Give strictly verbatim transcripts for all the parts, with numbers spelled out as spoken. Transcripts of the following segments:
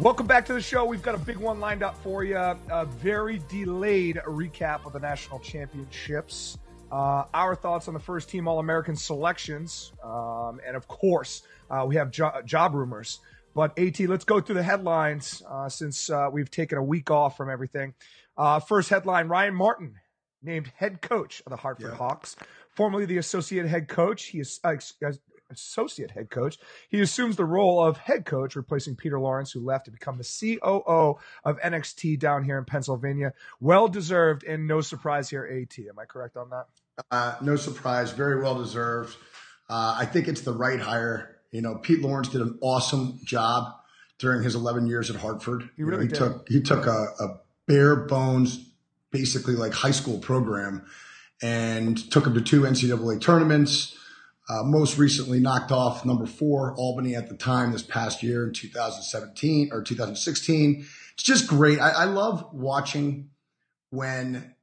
Welcome back to the show. We've got a big one lined up for you. A very delayed recap of the national championships. Uh, our thoughts on the first team All-American selections. Um, and, of course, uh, we have jo- job rumors. But, AT, let's go through the headlines uh, since uh, we've taken a week off from everything. Uh, first headline, Ryan Martin named head coach of the Hartford yeah. Hawks. Formerly the associate head coach. He is uh, associate head coach. He assumes the role of head coach, replacing Peter Lawrence, who left to become the C O O of N X T down here in Pennsylvania. Well-deserved and no surprise here, AT. Am I correct on that? Uh, no surprise. Very well-deserved. Uh, I think it's the right hire. You know, Pete Lawrence did an awesome job during his eleven years at Hartford. He really you know, he did. took he took a, a bare bones, basically like high school program, and took him to two N C double A tournaments. Uh, most recently, knocked off number four Albany at the time this past year in two thousand seventeen or two thousand sixteen. It's just great. I, I love watching when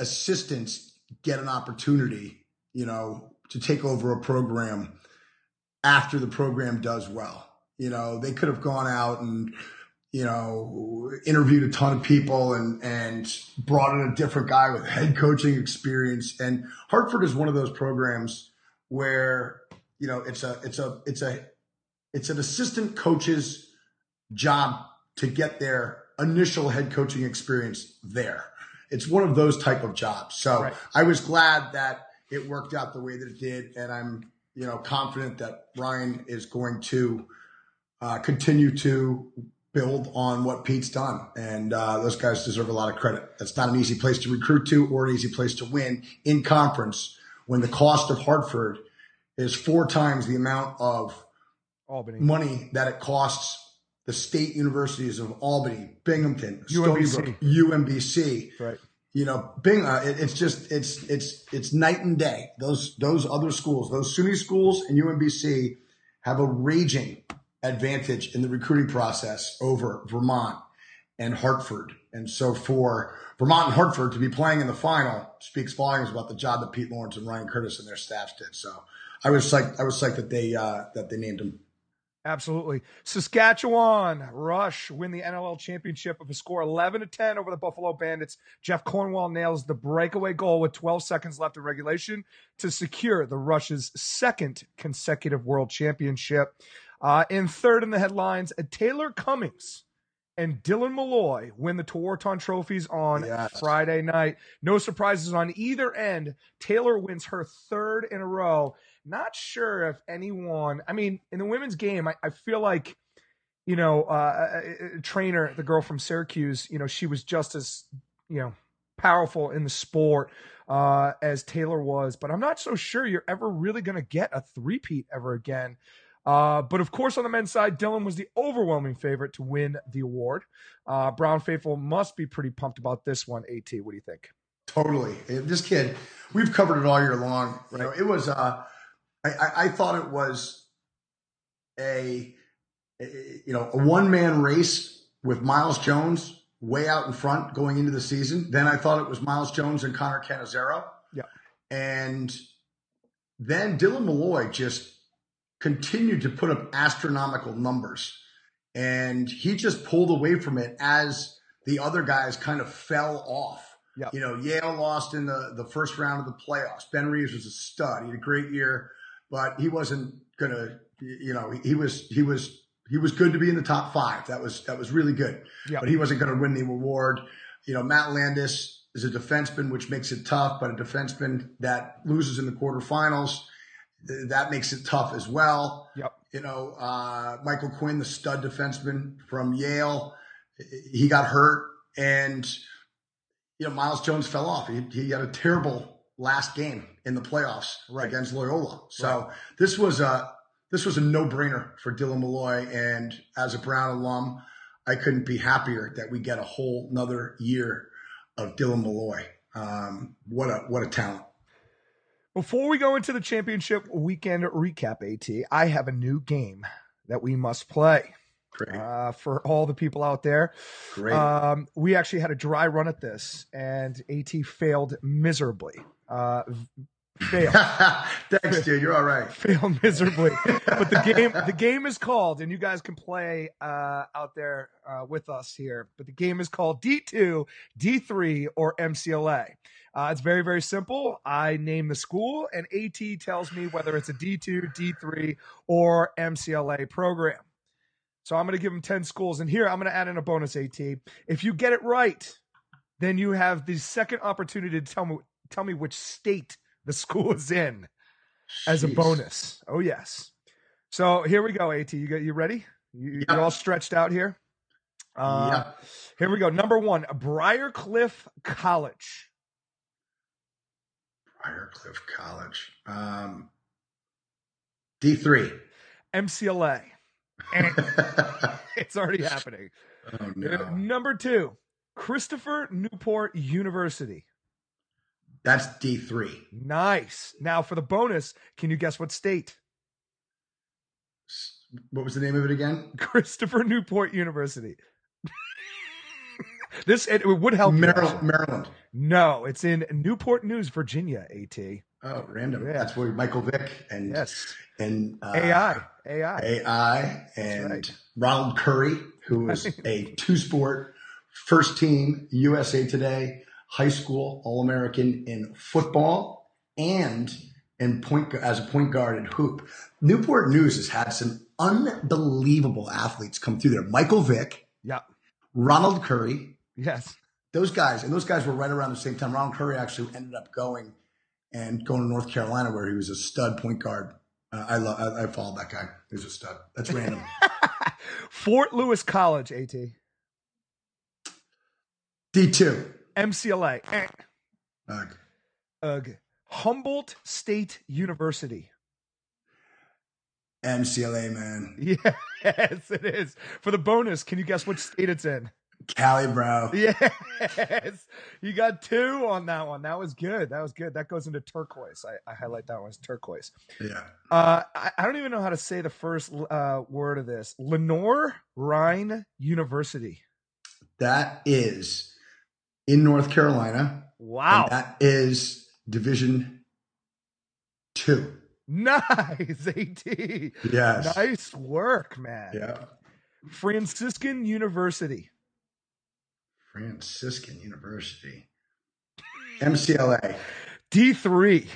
assistants get an opportunity, you know, to take over a program after the program does well. You know, they could have gone out and, you know, interviewed a ton of people and, and brought in a different guy with head coaching experience. And Hartford is one of those programs where, you know, it's a, it's a, it's a, it's an assistant coach's job to get their initial head coaching experience there. It's one of those type of jobs. So right. I was glad that it worked out the way that it did. And I'm, you know, confident that Ryan is going to uh, continue to build on what Pete's done. And uh, those guys deserve a lot of credit. That's not an easy place to recruit to or an easy place to win in conference when the cost of Hartford is four times the amount of Albany money that it costs the state universities of Albany, Binghamton, Stony Brook, U M B C. Right. You know, Bing, uh, it, it's just, it's, it's, it's night and day. Those, those other schools, those SUNY schools and U M B C have a raging advantage in the recruiting process over Vermont and Hartford. And so for Vermont and Hartford to be playing in the final speaks volumes about the job that Pete Lawrence and Ryan Curtis and their staffs did. So I was psyched, I was psyched that they, uh, that they named him. Absolutely. Saskatchewan Rush win the N L L championship with a score eleven to ten over the Buffalo Bandits. Jeff Cornwell nails the breakaway goal with twelve seconds left in regulation to secure the Rush's second consecutive world championship. Uh, in third in the headlines, Taylor Cummings and Dylan Molloy win the Tewaaraton trophies on yes. Friday night. No surprises on either end. Taylor wins her third in a row. Not sure if anyone, I mean, in the women's game, I, I feel like, you know, uh, Trainer, the girl from Syracuse, you know, she was just as, you know, powerful in the sport uh, as Taylor was. But I'm not so sure you're ever really going to get a three-peat ever again. Uh, but, of course, on the men's side, Dylan was the overwhelming favorite to win the award. Uh, Brown faithful must be pretty pumped about this one. AT, what do you think? Totally. This kid, we've covered it all year long. Right. You know, it was uh, – I, I thought it was a, a you know, a one-man race with Miles Jones way out in front going into the season. Then I thought it was Miles Jones and Connor Cannizzaro. Yeah. And then Dylan Molloy just continued to put up astronomical numbers. And he just pulled away from it as the other guys kind of fell off. Yeah. You know, Yale lost in the, the first round of the playoffs. Ben Reeves was a stud. He had a great year. But he wasn't going to, you know, he was, he was, he was good to be in the top five. That was, that was really good, yep. But he wasn't going to win the award. You know, Matt Landis is a defenseman, which makes it tough, but a defenseman that loses in the quarterfinals, that makes it tough as well. Yep. You know, uh, Michael Quinn, the stud defenseman from Yale, he got hurt and, you know, Miles Jones fell off. He, he had a terrible last game in the playoffs right. against Loyola. So right. this was a, this was a no-brainer for Dylan Molloy. And as a Brown alum, I couldn't be happier that we get a whole nother year of Dylan Molloy. Um, what a, what a talent. Before we go into the championship weekend recap, AT, I have a new game that we must play. Great. Uh, for all the people out there. Great. Um, we actually had a dry run at this and AT failed miserably. Uh, Fail. Thanks, dude. You're all right. Fail miserably. But the game, the game is called, and you guys can play uh, out there uh, with us here. But the game is called D two, D three, or M C L A. Uh, it's very, very simple. I name the school, and AT tells me whether it's a D two, D three, or M C L A program. So I'm going to give them ten schools, and here I'm going to add in a bonus AT. If you get it right, then you have the second opportunity to tell me tell me which state the school is in as Jeez. A bonus. Oh, yes. So here we go, AT. You got, you ready? You, yep. You're all stretched out here? Uh, yep. Here we go. Number one, Briarcliff College. Briarcliff College. Um, D three. M C L A. And it's already happening. Oh, no. Number two, Christopher Newport University. That's D three. Nice. Now for the bonus, can you guess what state? What was the name of it again? Christopher Newport University. This it, it would help. Maryland, Maryland. No, it's in Newport News, Virginia. AT. Oh, random. Yeah. That's where Michael Vick and yes, and uh, AI, AI, AI, and right. Ronald Curry, who was a two-sport first team U S A Today high school All-American in football and in point as a point guard and hoop. Newport News has had some unbelievable athletes come through there. Michael Vick, yeah, Ronald Curry, yes, those guys, and those guys were right around the same time. Ronald Curry actually ended up going and going to North Carolina, where he was a stud point guard. Uh, I love, I, I followed that guy. He's a stud. That's random. Fort Lewis College, AT. D two. M C L A. Eh. Ugh. Ugh. Humboldt State University. M C L A, man. Yes, it is. For the bonus, can you guess which state it's in? Cali, bro. Yes. You got two on that one. That was good. That was good. That goes into turquoise. I, I highlight that one as turquoise. Yeah. Uh, I, I don't even know how to say the first uh, word of this. Lenoir Rhine University. That is... in North Carolina. Wow. And that is Division Two. Nice, AT. Yes. Nice work, man. Yeah. Franciscan University. Franciscan University. M C L A. D three.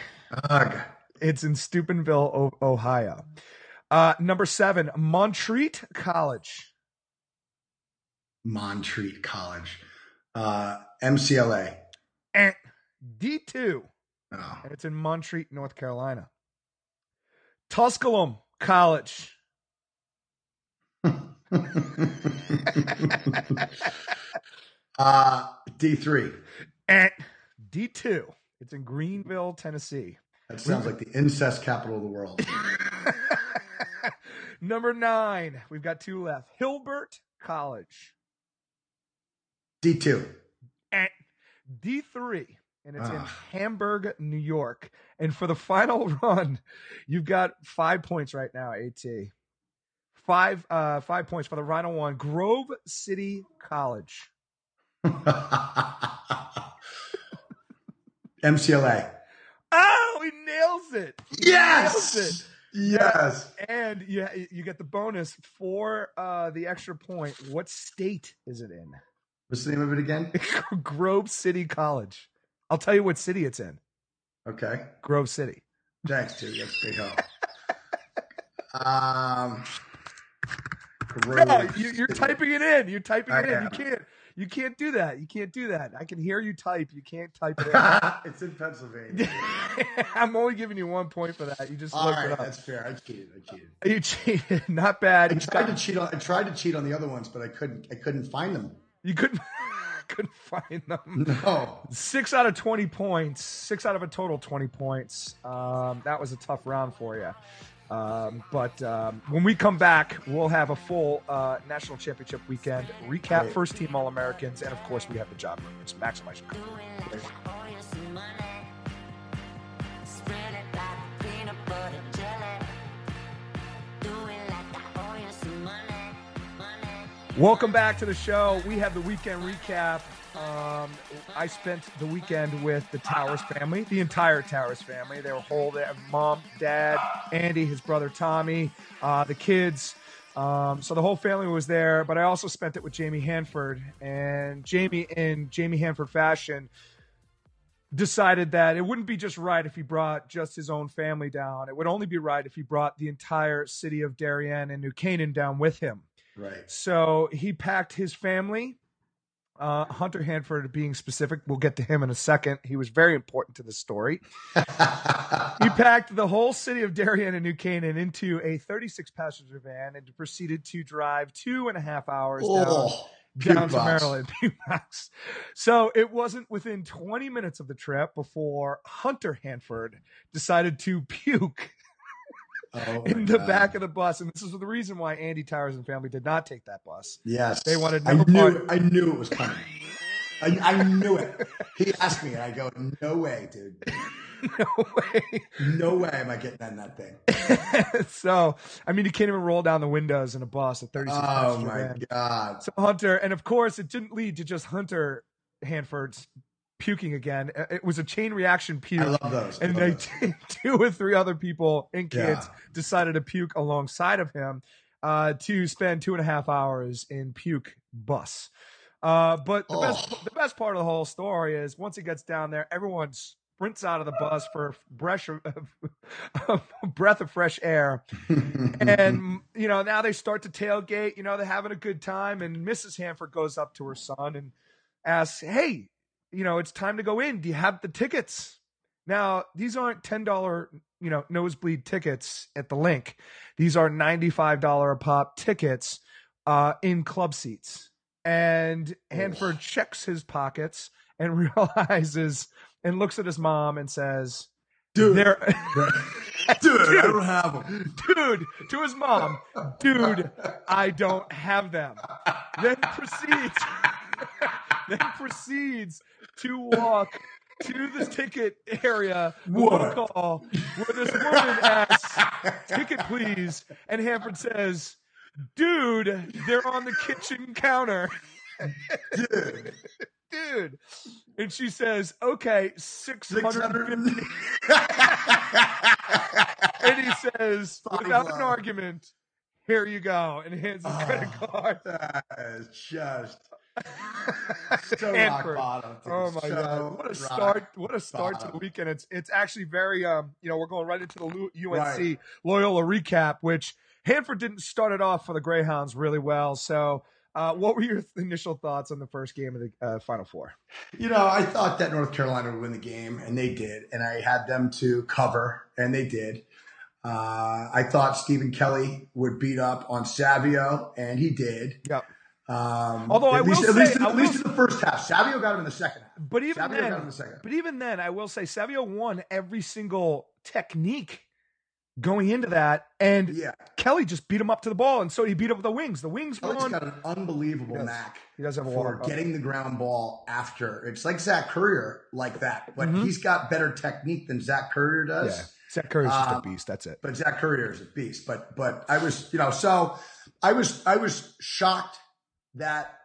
Ugh. It's in Steubenville, Ohio. Uh, number seven, Montreat College. Montreat College. Uh, M C L A. And D two. Oh. And it's in Montreat, North Carolina. Tusculum College. uh, D three. And D two. It's in Greenville, Tennessee. That sounds like the incest capital of the world. Number nine. We've got two left. Hilbert College. D two. And D three, and it's uh. in Hamburg, New York. And for the final run, you've got five points right now, AT. Five uh, five points for the final one. Grove City College. M C L A. Oh, he nails it. He yes. Nails it. Yes. And, and you, you get the bonus for uh, the extra point. What state is it in? What's the name of it again? Grove City College. I'll tell you what city it's in. Okay. Grove City. Thanks, dude. That's big help. um, no, you, you're typing it in. You're typing it I in. Am. You can't. You can't do that. You can't do that. I can hear you type. You can't type it in. It's in Pennsylvania. I'm only giving you one point for that. You just All looked right, it up. That's fair. I cheated. I cheated. You cheated. Not bad. I tried to cheat on, I tried to cheat on the other ones, but I couldn't. I couldn't find them. You couldn't, couldn't find them. No. Six out of twenty points. Six out of a total twenty points. Um, that was a tough round for you. Um, but um, when we come back, we'll have a full uh, national championship weekend recap. Great. First team All-Americans, and of course, we have the job numbers. Maximize your career. Welcome back to the show. We have the weekend recap Um, I spent the weekend with the Towers family, the entire Towers family. They were whole there. Mom, Dad, Andy, his brother Tommy, uh, the kids. Um, so the whole family was there, but I also spent it with Jamie Hanford. And Jamie, in Jamie Hanford fashion, decided that it wouldn't be just right if he brought just his own family down. It would only be right if he brought the entire city of Darien and New Canaan down with him. Right. So he packed his family, uh, Hunter Hanford being specific. We'll get to him in a second. He was very important to the story. He packed the whole city of Darien and New Canaan into a thirty-six passenger van and proceeded to drive two and a half hours oh, down, down to Maryland. So it wasn't within twenty minutes of the trip before Hunter Hanford decided to puke Oh in the God. back of the bus. And this is the reason why Andy Towers and family did not take that bus. Yes. They wanted no I knew, part. I knew it was coming. I, I knew it. He asked me, and I go, no way, dude. No way. No way am I getting on that thing. So, I mean, you can't even roll down the windows in a bus at thirty-six. Oh, my end. God. So, Hunter, and of course, it didn't lead to just Hunter Hanford's puking again. It was a chain reaction puke. I love those. And I love they those. two or three other people and kids yeah. decided to puke alongside of him uh, to spend two and a half hours in puke bus. Uh, but the oh. best, the best part of the whole story is once he gets down there, everyone sprints out of the bus for fresh, a breath of fresh air. And, you know, now they start to tailgate, you know, they're having a good time. And Missus Hanford goes up to her son and asks, hey, you know, it's time to go in. Do you have the tickets? Now, these aren't ten dollars, you know, nosebleed tickets at the Link. These are ninety-five dollars a pop tickets uh, in club seats. And Hanford oh. checks his pockets and realizes and looks at his mom and says, dude, dude, dude, I don't have them. Dude, to his mom, dude, I don't have them. Then proceeds. Then proceeds to walk to the ticket area what? Call, where this woman asks, ticket please, and Hanford says, dude, they're on the kitchen counter. Dude. Dude. And she says, okay, six hundred fifty. And he says, without an argument, here you go, and hands his oh, credit card. That is just... so Hanford. Rock bottom, dude. Oh my so God! What a start! What a start bottom. to the weekend. It's it's actually very um you know we're going right into the U N C right. Loyola recap, which Hanford didn't start it off for the Greyhounds really well. So, uh, what were your initial thoughts on the first game of the uh, Final Four? You know, I thought that North Carolina would win the game, and they did, and I had them to cover, and they did. Uh, I thought Stephen Kelly would beat up on Savio, and he did. Yep. Um, Although I least, will at say, least, in, at least in the first half, Savio got him in the second half. But even Savio then, got him in the second half. But even then, I will say Savio won every single technique going into that, and yeah. Kelly just beat him up to the ball, and so he beat up the wings. The wings Kelly's won. He's got an unbelievable he knack. He does have a for getting the ground ball after. It's like Zach Currier, like that, but mm-hmm. he's got better technique than Zach Currier does. Yeah. Zach Currier's um, just a beast. That's it. But Zach Currier is a beast. But but I was you know so I was I was shocked that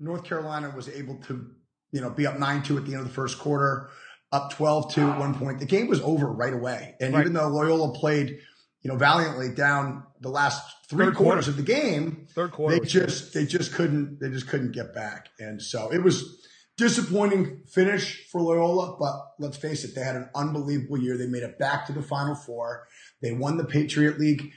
North Carolina was able to, you know, be up nine two at the end of the first quarter, up twelve two at one point. The game was over right away. And right. even though Loyola played, you know, valiantly down the last three Third quarters quarter. of the game, Third quarter they just good. they just couldn't they just couldn't get back. And so it was disappointing finish for Loyola, but let's face it, they had an unbelievable year. They made it back to the Final Four. They won the Patriot League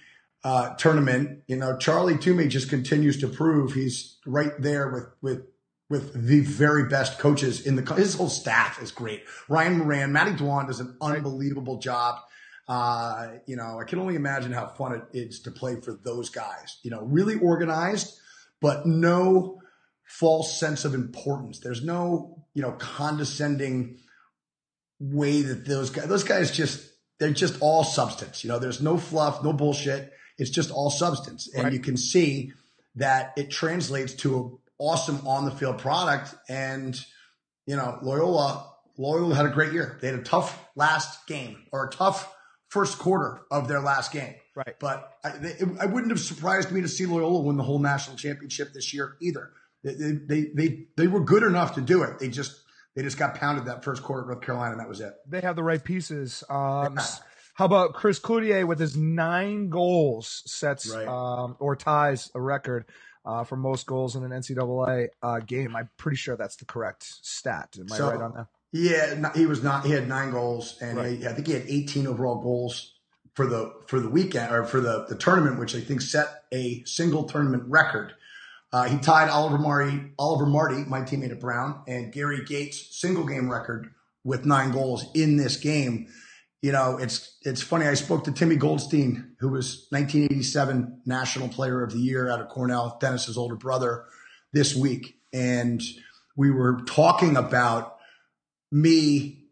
Uh, tournament. You know, Charlie Toomey just continues to prove he's right there with with with the very best coaches in the country. His whole staff is great. Ryan Moran, Matty Dwan does an unbelievable job. Uh, you know, I can only imagine how fun it is to play for those guys. You know, really organized, but no false sense of importance. There's no, you know, condescending way that those guys, those guys just, they're just all substance. You know, there's no fluff, no bullshit. It's just all substance. And right. you can see that it translates to an awesome on-the-field product. And, you know, Loyola Loyola had a great year. They had a tough last game or a tough first quarter of their last game. Right. But I, it, it wouldn't have surprised me to see Loyola win the whole national championship this year either. They, they, they, they were good enough to do it. They just, they just got pounded that first quarter at North Carolina, and that was it. They have the right pieces. Um, how about Chris Cloutier with his nine goals sets right. um, or ties a record uh, for most goals in an N C double A uh, game. I'm pretty sure that's the correct stat. Am I so, right on that? Yeah, he was not. He had nine goals, and right. he, I think he had eighteen overall goals for the for the weekend or for the, the tournament, which I think set a single tournament record. Uh, he tied Oliver Marty, Oliver Marty, my teammate at Brown, and Gary Gates' single game record with nine goals in this game. You know, it's it's funny. I spoke to Timmy Goldstein, who was nineteen eighty-seven National Player of the Year out of Cornell, Dennis's older brother, this week, and we were talking about me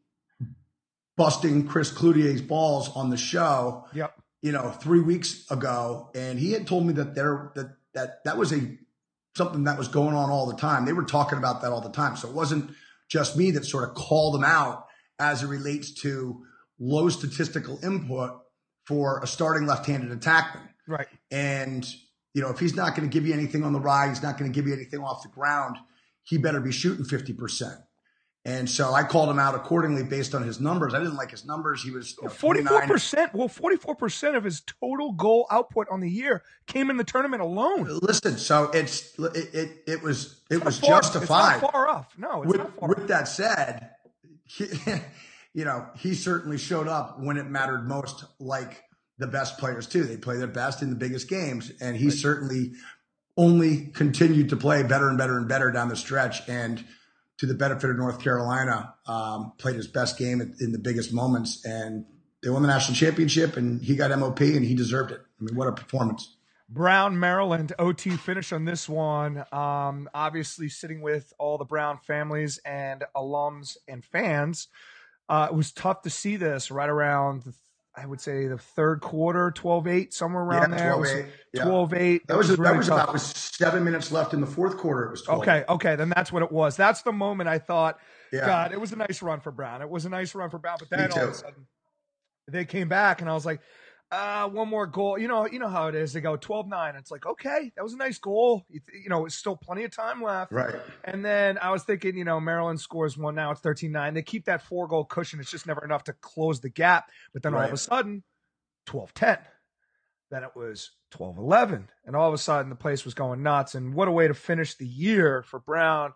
busting Chris Cloutier's balls on the show. Yep. You know, three weeks ago, and he had told me that there that that that was a something that was going on all the time. They were talking about that all the time. So it wasn't just me that sort of called them out as it relates to low statistical input for a starting left-handed attackman. Right. And, you know, if he's not going to give you anything on the ride, he's not going to give you anything off the ground, he better be shooting fifty percent. And so I called him out accordingly based on his numbers. I didn't like his numbers. He was you know, forty-four percent. Well, forty-four percent of his total goal output on the year came in the tournament alone. Listen, so it's it it, it was it it's was far, justified. It's not far off. No, it's with, not far with off. With that said, he, you know, he certainly showed up when it mattered most, like the best players too. They play their best in the biggest games, and he right. certainly only continued to play better and better and better down the stretch, and to the benefit of North Carolina, um, played his best game in, in the biggest moments, and they won the national championship, and he got M O P, and he deserved it. I mean, what a performance. Brown, Maryland, O T finish on this one. Um, obviously sitting with all the Brown families and alums and fans, uh, it was tough to see this right around the I would say the third quarter, twelve eight, somewhere around yeah, there. twelve eight. Yeah. twelve eight. That, that was, was, really that was about was seven minutes left in the fourth quarter. It was twelve. Okay, okay, then that's what it was. That's the moment I thought, yeah. God, it was a nice run for Brown. It was a nice run for Brown, but then all of a sudden they came back, and I was like, uh, one more goal. You know, you know how it is. They go twelve nine. It's like, okay, that was a nice goal. You, you know, it's still plenty of time left. Right. And then I was thinking, you know, Maryland scores one. Now it's thirteen nine. They keep that four goal cushion. It's just never enough to close the gap. But then right. all of a sudden, twelve ten. Then it was twelve eleven. And all of a sudden the place was going nuts. And what a way to finish the year for Brown.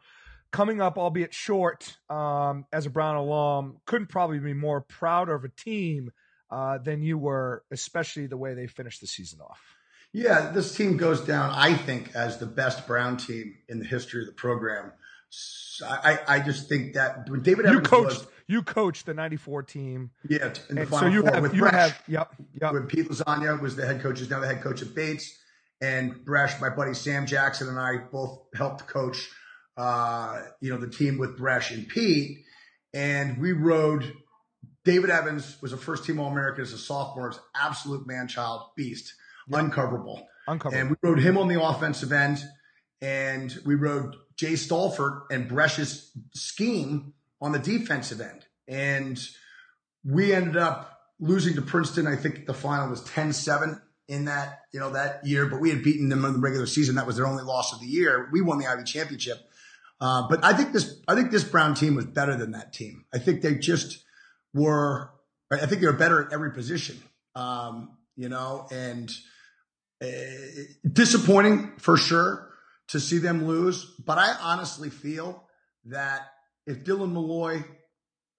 Coming up, albeit short, um, as a Brown alum, couldn't probably be more proud of a team Uh, than you were, especially the way they finished the season off. Yeah, this team goes down, I think, as the best Brown team in the history of the program. So I, I just think that when David Evans you coached, was, you coached the ninety-four team. Yeah, in the and Final so you Four have, with you Bresh. Have, yep, yep. When Pete Lasagna was the head coach, is now the head coach at Bates, and Bresh, my buddy Sam Jackson, and I both helped coach, uh, you know, the team with Bresh and Pete, and we rode. David Evans was a first-team All-American as a sophomore. He's absolute man-child beast, yep. uncoverable. Uncoverable. And we rode him on the offensive end, and we rode Jay Stalford and Bresh's scheme on the defensive end. And we ended up losing to Princeton. I think the final was ten seven in that, you know, that year, but we had beaten them in the regular season. That was their only loss of the year. We won the Ivy Championship. Uh, but I think this, I think this Brown team was better than that team. I think they just – were I think they were better at every position, um, you know, and uh, disappointing for sure to see them lose. But I honestly feel that if Dylan Molloy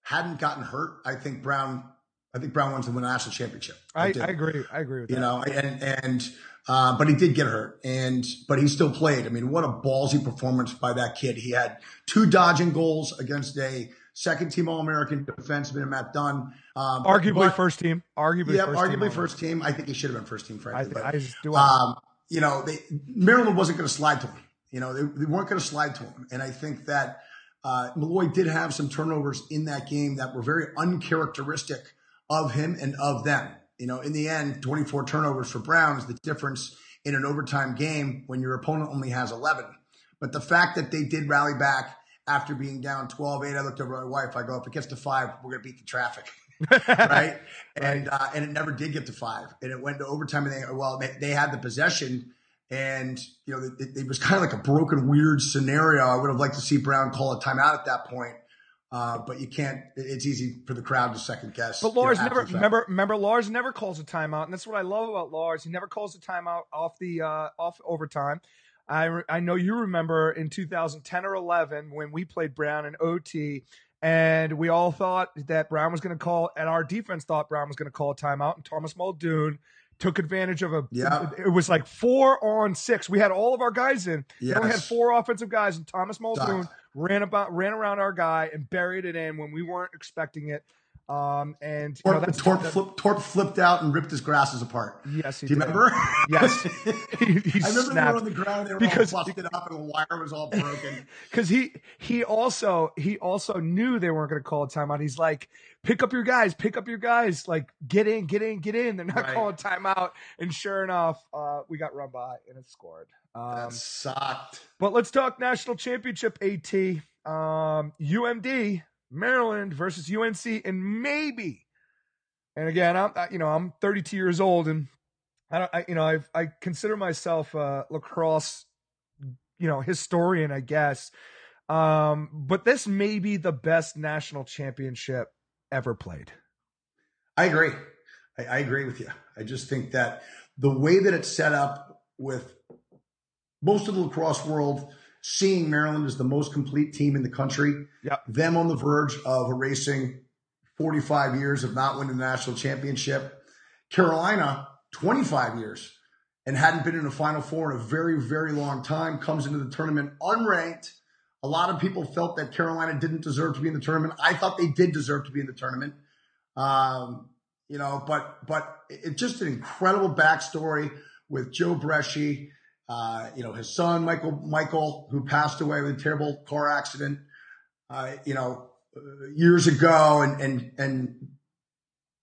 hadn't gotten hurt, I think Brown, I think Brown wants to win a national championship. I, I, I agree. I agree with you that. know, and and uh, but he did get hurt, and but he still played. I mean, what a ballsy performance by that kid! He had two dodging goals against a second-team All-American defenseman, Matt Dunn. Um, arguably but, first team. Arguably yeah, first arguably team. arguably first team. I think he should have been first team, frankly. I, but, I just do um, you know, they, Maryland wasn't going to slide to him. You know, they, they weren't going to slide to him. And I think that uh, Molloy did have some turnovers in that game that were very uncharacteristic of him and of them. You know, in the end, twenty-four turnovers for Brown is the difference in an overtime game when your opponent only has eleven. But the fact that they did rally back after being down twelve eight, I looked over at my wife. I go, if it gets to five, we're going to beat the traffic, right? And uh, and it never did get to five. And it went to overtime. And they well, they, they had the possession And, you know, it, it was kind of like a broken, weird scenario. I would have liked to see Brown call a timeout at that point. Uh, but you can't, it's easy for the crowd to second guess. But Lars, you know, never, remember, remember, Lars never calls a timeout. And that's what I love about Lars. He never calls a timeout off the, uh, off overtime. I, re- I know you remember in two thousand ten or eleven when we played Brown in O T, and we all thought that Brown was going to call, and our defense thought Brown was going to call a timeout, and Thomas Muldoon took advantage of a yeah. – it was like four on six. We had all of our guys in. Yes. We had four offensive guys, and Thomas Muldoon ran about ran around our guy and buried it in when we weren't expecting it. Um, and Torp, you know, that's, Torp, that, flip, Torp flipped out and ripped his grasses apart. Yes, he did. Do you did. remember? Yes. he, he I remember snapped. They were on the ground, they were because, all busted up, and the wire was all broken. Because he he also he also knew they weren't going to call a timeout. He's like, pick up your guys, pick up your guys, like get in, get in, get in. They're not right. calling timeout. And sure enough, uh, we got run by and it scored. Um, that sucked. But let's talk national championship, AT. Um, U M D. Maryland versus U N C, and maybe, and again, I'm you know I'm thirty-two years old, and I don't I, you know I I consider myself a lacrosse you know historian, I guess, um, but this may be the best national championship ever played. I agree, I, I agree with you. I just think that the way that it's set up with most of the lacrosse world. Seeing Maryland as the most complete team in the country, yep. them on the verge of erasing forty-five years of not winning the national championship, Carolina, twenty-five years, and hadn't been in a Final Four in a very, very long time, comes into the tournament unranked. A lot of people felt that Carolina didn't deserve to be in the tournament. I thought they did deserve to be in the tournament. Um, you know, but but it's just an incredible backstory with Joe Bresci. Uh, you know, his son, Michael, Michael, who passed away with a terrible car accident, uh, you know, years ago. And, and, and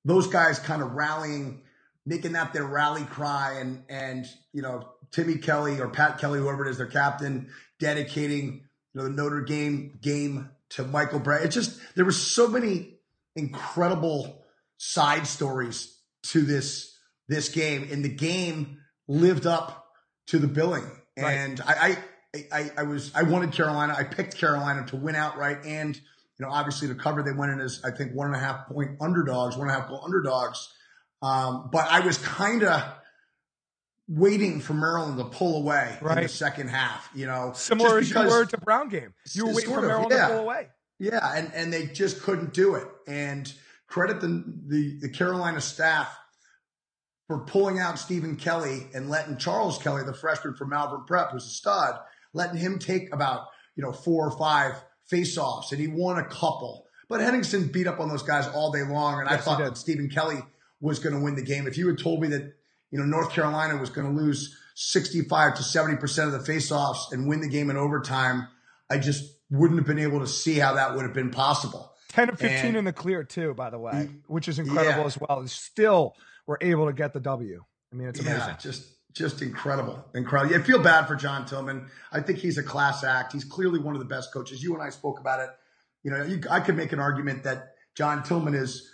those guys kind of rallying, making that their rally cry. And, and, you know, Timmy Kelly or Pat Kelly, whoever it is, their captain, dedicating, you know, the Notre Dame game to Michael Bray. It's just, there were so many incredible side stories to this, this game, and the game lived up to the billing. Right. And I, I, I, I was, I wanted Carolina. I picked Carolina to win outright. And, you know, obviously to cover, they went in as, I think, one and a half point underdogs, one and a half goal underdogs. Um, but I was kind of waiting for Maryland to pull away right. in the second half, you know, similar as you were to Brown game. You were waiting for Maryland of, yeah. to pull away. Yeah. And, and they just couldn't do it. And credit the, the, the Carolina staff for pulling out Stephen Kelly and letting Charles Kelly, the freshman from Malvern Prep, who's a stud, letting him take about, you know, four or five face-offs, and he won a couple. But Henningsen beat up on those guys all day long, and yes, I thought that Stephen Kelly was going to win the game. If you had told me that, you know, North Carolina was going to lose sixty-five to seventy percent of the face-offs and win the game in overtime, I just wouldn't have been able to see how that would have been possible. ten to fifteen and, in the clear, too, by the way, which is incredible yeah. as well. It's still... We're able to get the W. I mean, it's amazing. Yeah, just, just incredible. Incredible. Yeah, I feel bad for John Tillman. I think he's a class act. He's clearly one of the best coaches. You and I spoke about it. You know, you, I could make an argument that John Tillman is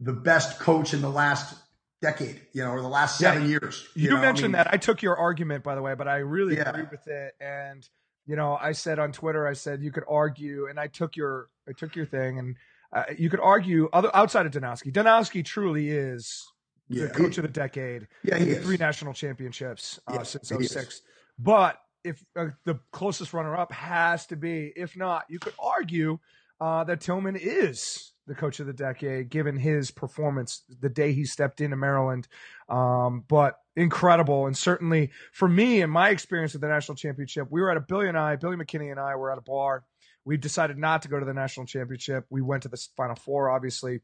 the best coach in the last decade, you know, or the last seven yeah, years. You, you know, mentioned I mean, that. I took your argument, by the way, but I really yeah. agree with it. And, you know, I said on Twitter, I said, you could argue, and I took your, I took your thing, and uh, you could argue other, outside of Donowski. Donowski truly is... The yeah, coach he, of the decade, yeah, he three is. national championships uh, yeah, since oh six. But if uh, the closest runner-up has to be, if not, you could argue uh, that Tillman is the coach of the decade, given his performance the day he stepped into Maryland. Um, but incredible, and certainly for me and my experience with the national championship, we were at a Billy and I, Billy McKinney and I were at a bar. We decided not to go to the national championship. We went to the Final Four, obviously,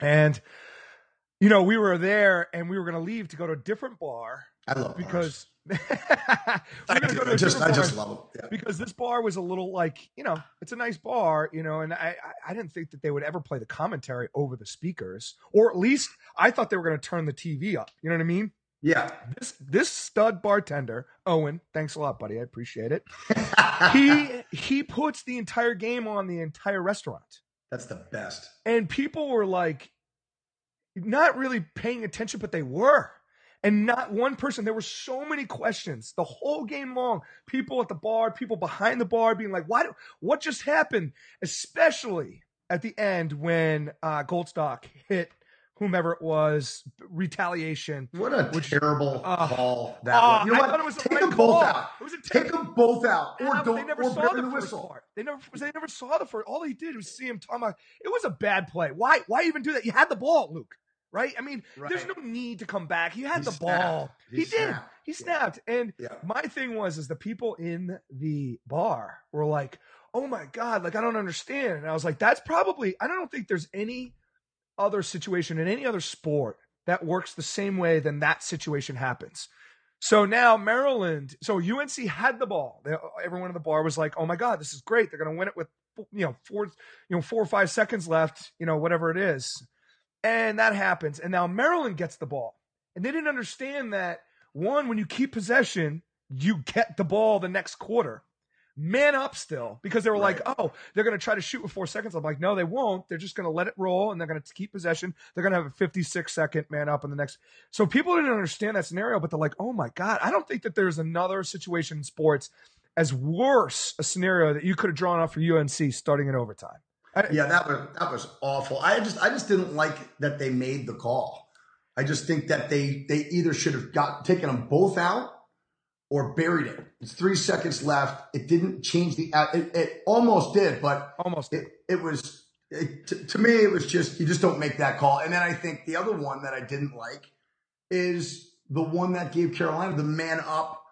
and. You know, we were there, and we were going to leave to go to a different bar. I love because bars. I, do, go I just, I just love them yeah. because this bar was a little like, you know, it's a nice bar, you know, and I, I didn't think that they would ever play the commentary over the speakers, or at least I thought they were going to turn the T V up. You know what I mean? Yeah. This this stud bartender, Owen, thanks a lot, buddy. I appreciate it. he he puts the entire game on the entire restaurant. That's the best. And people were like. Not really paying attention, but they were. And not one person, there were so many questions the whole game long. People at the bar, people behind the bar being like, "Why? What just happened?" Especially at the end when uh, Goldstock hit whomever it was, retaliation. What a which, terrible uh, call that uh, was. You know what? I thought it was take them both out. It was a take them both out. Or don't, they never or saw the, the whistle. First part. They never, they never saw the first. All they did was see him talking about, it was a bad play. Why, why even do that? You had the ball, Luke. Right? I mean, right. There's no need to come back. He had he the snapped. ball. He, he did. He snapped. Yeah. And yeah. my thing was, is the people in the bar were like, "Oh my God, like, I don't understand." And I was like, that's probably, I don't think there's any other situation in any other sport that works the same way than that situation happens. So now Maryland, so U N C had the ball. They, everyone in the bar was like, "Oh my God, this is great. They're going to win it with, you know, four, you know, four or five seconds left, you know, whatever it is." And that happens. And now Maryland gets the ball. And they didn't understand that, one, when you keep possession, you get the ball the next quarter. Man up still, because they were right. like, "Oh, they're going to try to shoot with four seconds. I'm like, no, they won't. They're just going to let it roll, and they're going to keep possession. They're going to have a fifty-six second man up in the next. So people didn't understand that scenario, but they're like, "Oh, my God, I don't think that there's another situation in sports as worse a scenario that you could have drawn up for U N C starting in overtime." Yeah, that was that was awful. I just I just didn't like that they made the call. I just think that they they either should have got taken them both out or buried it. It's three seconds left. It didn't change the. It, it almost did, but almost it, it was it, to, to me. It was just you just don't make that call. And then I think the other one that I didn't like is the one that gave Carolina the man up.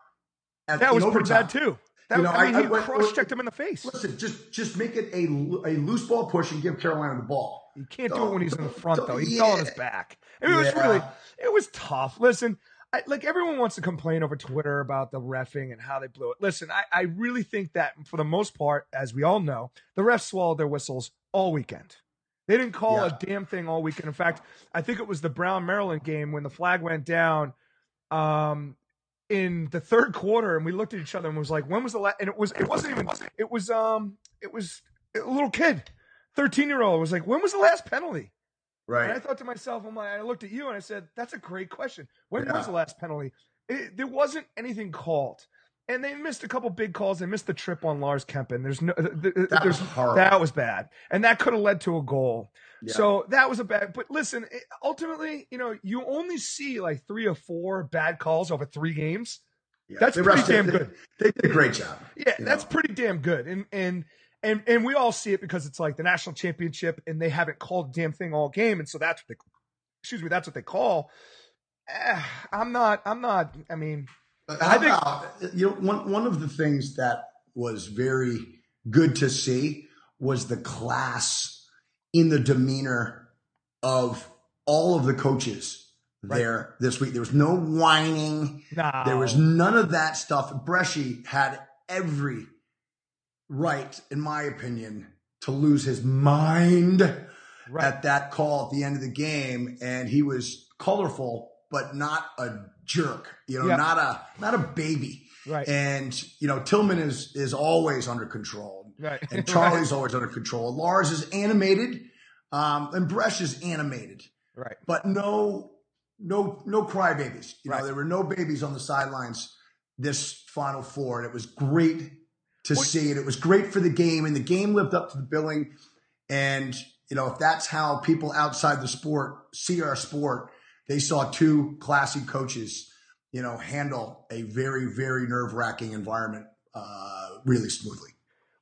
At that was pretty bad too. That, you know, I mean, I, he cross-checked him in the face. Listen, just just make it a, a loose ball push and give Carolina the ball. You can't so, do it when he's in the front, so, though. He yeah. fell on his back. I mean, yeah. It was really, it was tough. Listen, I, like everyone wants to complain over Twitter about the reffing and how they blew it. Listen, I, I really think that for the most part, as we all know, the refs swallowed their whistles all weekend. They didn't call yeah. a damn thing all weekend. In fact, I think it was the Brown-Maryland game when the flag went down. Um, in the third quarter, and we looked at each other and was like, when was the last, and it was, it wasn't even, it was, um, it was a little kid, thirteen year old was like, "When was the last penalty?" Right. And I thought to myself, I'm like, I looked at you and I said, that's a great question. When yeah. was the last penalty? It, there wasn't anything called, and they missed a couple big calls. They missed the trip on Lars Kempen. There's no, the, the, that, there's, was that was bad. And that could have led to a goal. Yeah. So that was a bad, but listen, it, ultimately, you know, you only see like three or four bad calls over three games. Yeah, that's pretty damn good. They, they did a great job. Yeah, that's know? pretty damn good. And, and, and, and we all see it because it's like the national championship and they haven't called a damn thing all game. And so that's what they, excuse me, that's what they call. Uh, I'm not, I'm not, I mean, uh, I think, uh, you know, one, one of the things that was very good to see was the class in the demeanor of all of the coaches right. there this week. There was no whining. No. There was none of that stuff. Bresci had every right, in my opinion, to lose his mind right. at that call at the end of the game. And he was colorful, but not a jerk, you know, yep. not a, not a baby. Right. And, you know, Tillman is, is always under control. Right. And Charlie's right. always under control. Lars is animated, um, and Bresch is animated. Right. But no, no, no crybabies. You right. know, there were no babies on the sidelines this Final Four, and it was great to what? see. And it was great for the game, and the game lived up to the billing. And you know, if that's how people outside the sport see our sport, they saw two classy coaches, you know, handle a very, very nerve-wracking environment uh, really smoothly.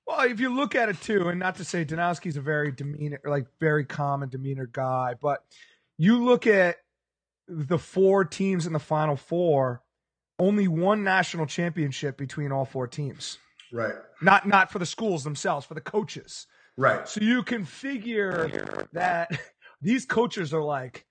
Well, if you look at it too, and not to say Donowski's a very demeanor, like very calm and demeanor guy, but you look at the four teams in the Final Four, only one national championship between all four teams. Right. Not not for the schools themselves, for the coaches. Right. So you can figure that these coaches are like,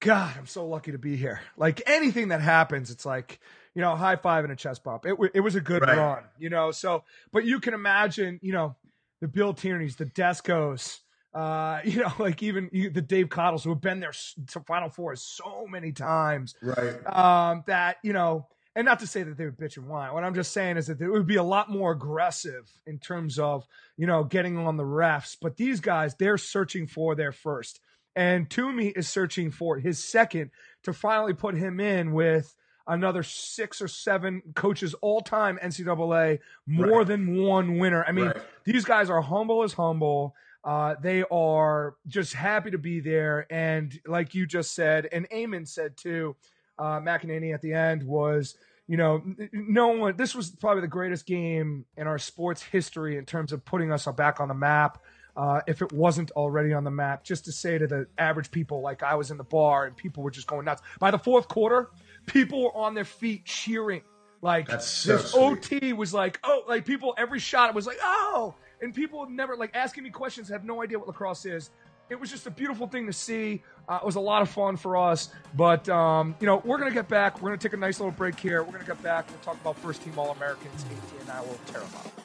"God, I'm so lucky to be here." Like anything that happens, it's like, you know, high five and a chest bump. It, w it was a good right. run, you know. So, but you can imagine, you know, the Bill Tierney's, the Descos, uh, you know, like even you, the Dave Cottles who have been there to Final Fours so many times. Right. Um, that, you know, and not to say that they would bitch and whine. What I'm just saying is that it would be a lot more aggressive in terms of, you know, getting on the refs. But these guys, they're searching for their first. And Toomey is searching for his second to finally put him in with another six or seven coaches all-time N C double A, more right. than one winner. I mean, right. these guys are humble as humble. Uh, they are just happy to be there. And like you just said, and Eamon said too, uh, McEnany at the end was, you know, no one, this was probably the greatest game in our sports history in terms of putting us back on the map. Uh, if it wasn't already on the map, just to say to the average people, like I was in the bar and people were just going nuts. By the fourth quarter, people were on their feet cheering. Like that's so this sweet. O T was like, oh, like people, every shot it was like, oh, and people never like asking me questions, have no idea what lacrosse is. It was just a beautiful thing to see. Uh, it was a lot of fun for us. But, um, you know, we're going to get back. We're going to take a nice little break here. We're going to get back. We'll talk about first-team All-Americans. A T and I will tear them up.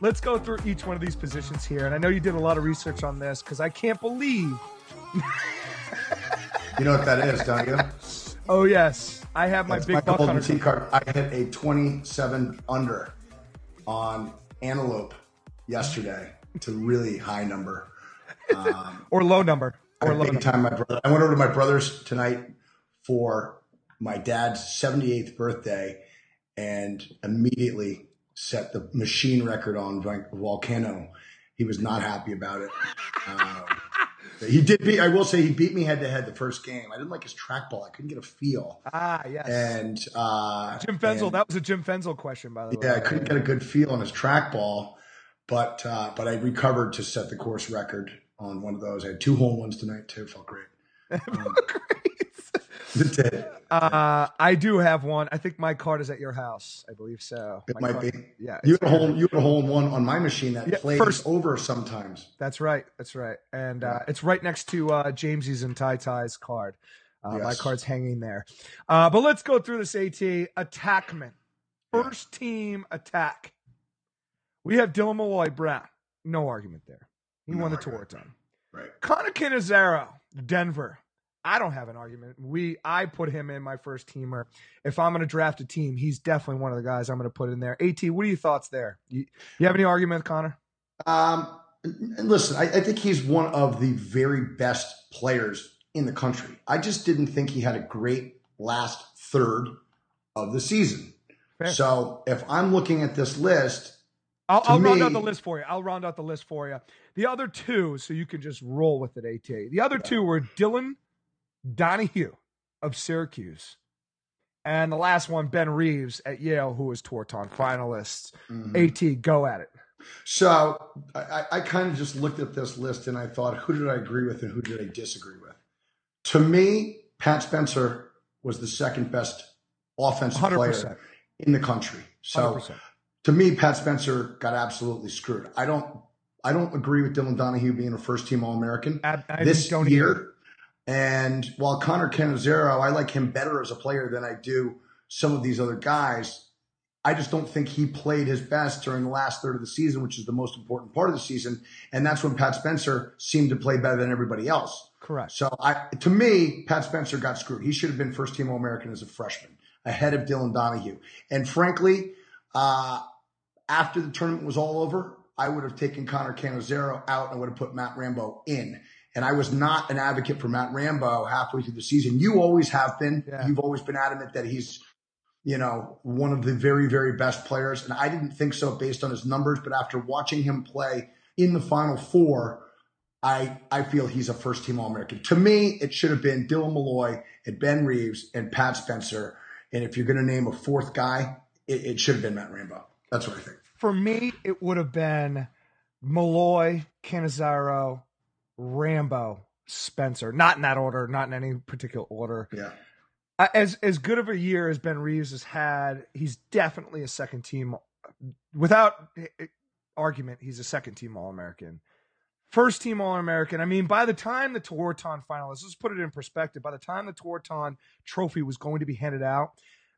Let's go through each one of these positions here. And I know you did a lot of research on this because I can't believe. You know what that is, don't you? Oh, yes. I have my That's big my buck golden hunter. Card. I hit a twenty-seven under on antelope yesterday. It's a really high number. Um, or low number. Or low number. Time my brother, I went over to my brother's tonight for my dad's seventy-eighth birthday and immediately set the machine record on Volcano. He was not happy about it. Um, He did beat, I will say he beat me head to head the first game. I didn't like his trackball. I couldn't get a feel. Ah, yes. And uh, Jim Fenzel, and, that was a Jim Fenzel question, by the yeah, way. Yeah, I couldn't get a good feel on his trackball, but uh, but I recovered to set the course record on one of those. I had two hole ones tonight too. Felt great. Um, it did. Uh, I do have one. I think my card is at your house. I believe so. It my might card, be. Yeah. You had a hole. You had a hole in one on my machine that yeah, plays first. Over sometimes. That's right. That's right. And yeah. uh, it's right next to uh, Jamesy's and Ty Ty's card. Uh, yes. My card's hanging there. Uh, but let's go through this AT attackman. First yeah. team attack. We have Dylan Molloy, Brown. No argument there. He no won the Tewaaraton. Right. Connor Cannizzaro, Denver. I don't have an argument. We, I put him in my first teamer. If I'm going to draft a team, he's definitely one of the guys I'm going to put in there. AT, what are your thoughts there? You, you have any argument, Connor? Um, listen, I, I think he's one of the very best players in the country. I just didn't think he had a great last third of the season. Fair. So if I'm looking at this list, I'll, I'll me, round out the list for you. I'll round out the list for you. The other two, so you can just roll with it, AT. The other yeah. two were Dylan Donahue of Syracuse, and the last one, Ben Reeves at Yale, who was Tewaaraton finalists. Mm-hmm. AT, go at it. So I, I kind of just looked at this list and I thought, who did I agree with and who did I disagree with? To me, Pat Spencer was the second best offensive one hundred percent player in the country. So one hundred percent To me, Pat Spencer got absolutely screwed. I don't, I don't agree with Dylan Donahue being a first-team All-American I, I this don't year. Either. And while Connor Cannizzaro, I like him better as a player than I do some of these other guys, I just don't think he played his best during the last third of the season, which is the most important part of the season. And that's when Pat Spencer seemed to play better than everybody else. Correct. So I, to me, Pat Spencer got screwed. He should have been first-team All-American as a freshman, ahead of Dylan Donahue. And frankly, uh, after the tournament was all over, I would have taken Connor Cannizzaro out and would have put Matt Rambo in. And I was not an advocate for Matt Rambo halfway through the season. You always have been. Yeah. You've always been adamant that he's, you know, one of the very, very best players. And I didn't think so based on his numbers. But after watching him play in the Final Four, I I feel he's a first-team All-American. To me, it should have been Dylan Molloy and Ben Reeves and Pat Spencer. And if you're going to name a fourth guy, it, it should have been Matt Rambo. That's what I think. For me, it would have been Molloy, Cannizzaro, Rambo, Spencer, not in that order, not in any particular order. Yeah. Uh, as as good of a year as Ben Reeves has had, he's definitely a second team. Without argument, he's a second team All-American. First team All-American. I mean, by the time the Tewaaraton finalists, let's put it in perspective, by the time the Tewaaraton trophy was going to be handed out,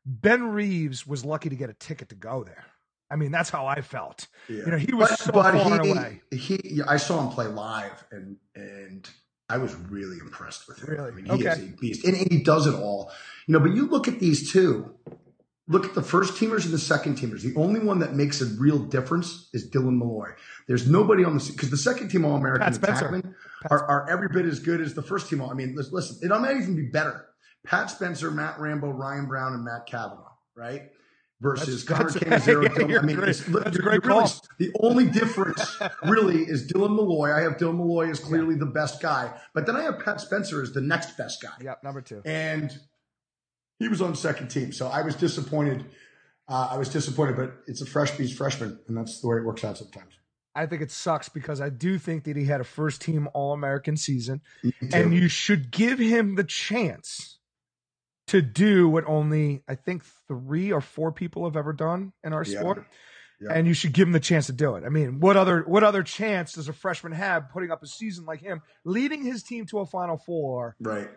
Ben Reeves was lucky to get a ticket to go there. I mean, that's how I felt. Yeah. You know, he was but, so but far he, away. He, I saw him play live, and and I was really impressed with him. Really? I mean, he okay. is a beast, and, and he does it all. You know, but you look at these two, look at the first teamers and the second teamers. The only one that makes a real difference is Dylan Molloy. There's nobody on the, because the second team All-American attackmen are, are every bit as good as the first team. All, I mean, listen, it might even be better. Pat Spencer, Matt Rambo, Ryan Brown, and Matt Kavanaugh, right? Versus that's, Connor Cannizzaro. Yeah, Dylan, I mean, great. It's, look, that's a great really, call. The only difference really is Dylan Molloy. I have Dylan Molloy as clearly yeah. the best guy, but then I have Pat Spencer as the next best guy. Yeah, number two. And he was on second team, so I was disappointed. Uh, I was disappointed, but it's a fresh piece freshman, and that's the way it works out sometimes. I think it sucks because I do think that he had a first-team All-American season, and you should give him the chance to do what only, I think, three or four people have ever done in our yeah. sport, yeah. and you should give him the chance to do it. I mean, what other what other chance does a freshman have putting up a season like him, leading his team to a Final Four? Right.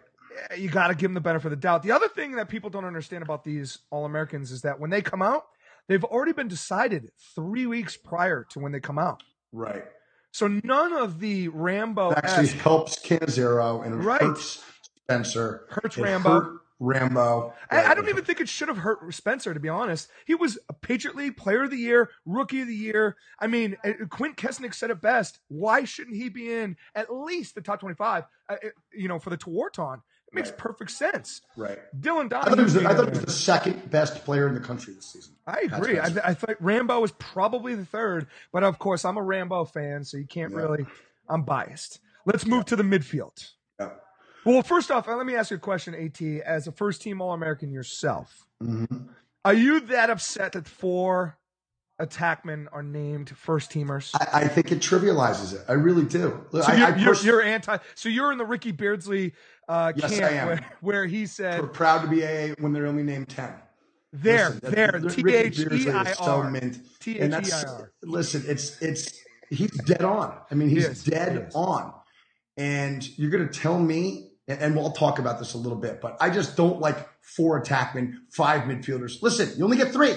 You got to give them the benefit of the doubt. The other thing that people don't understand about these All-Americans is that when they come out, they've already been decided three weeks prior to when they come out. Right. So none of the Rambo actually helps Cannizzaro and right. hurts Spencer. Hurts it Rambo. Hurt Rambo. I, I don't even think it should have hurt Spencer, to be honest. He was a Patriot League Player of the Year, Rookie of the Year. I mean, Quint Kesnick said it best. Why shouldn't he be in at least the top twenty-five? Uh, you know, for the Tewaaraton. It makes right. perfect sense. Right. Dylan Donovan. I thought he was, the, I thought he was the second best player in the country this season. I agree. I, I thought Rambo was probably the third, but of course I'm a Rambo fan, so you can't yeah. really – I'm biased. Let's move yeah. to the midfield. Yeah. Well, first off, let me ask you a question, AT. As a first-team All-American yourself, mm-hmm. are you that upset that four attackmen are named first-teamers? I, I think it trivializes it. I really do. So I, you're, I pers- you're, you're anti – so you're in the Ricky Beardsley – Uh, yes, camp I am. Where, where he said, "We're proud to be A A when they're only named ten." There, listen, there, T H E I R, T H E I R. Listen, it's it's he's dead on. I mean, he's yes, dead yes. on. And you're going to tell me, and, and we'll talk about this a little bit, but I just don't like four attackmen, five midfielders. Listen, you only get three.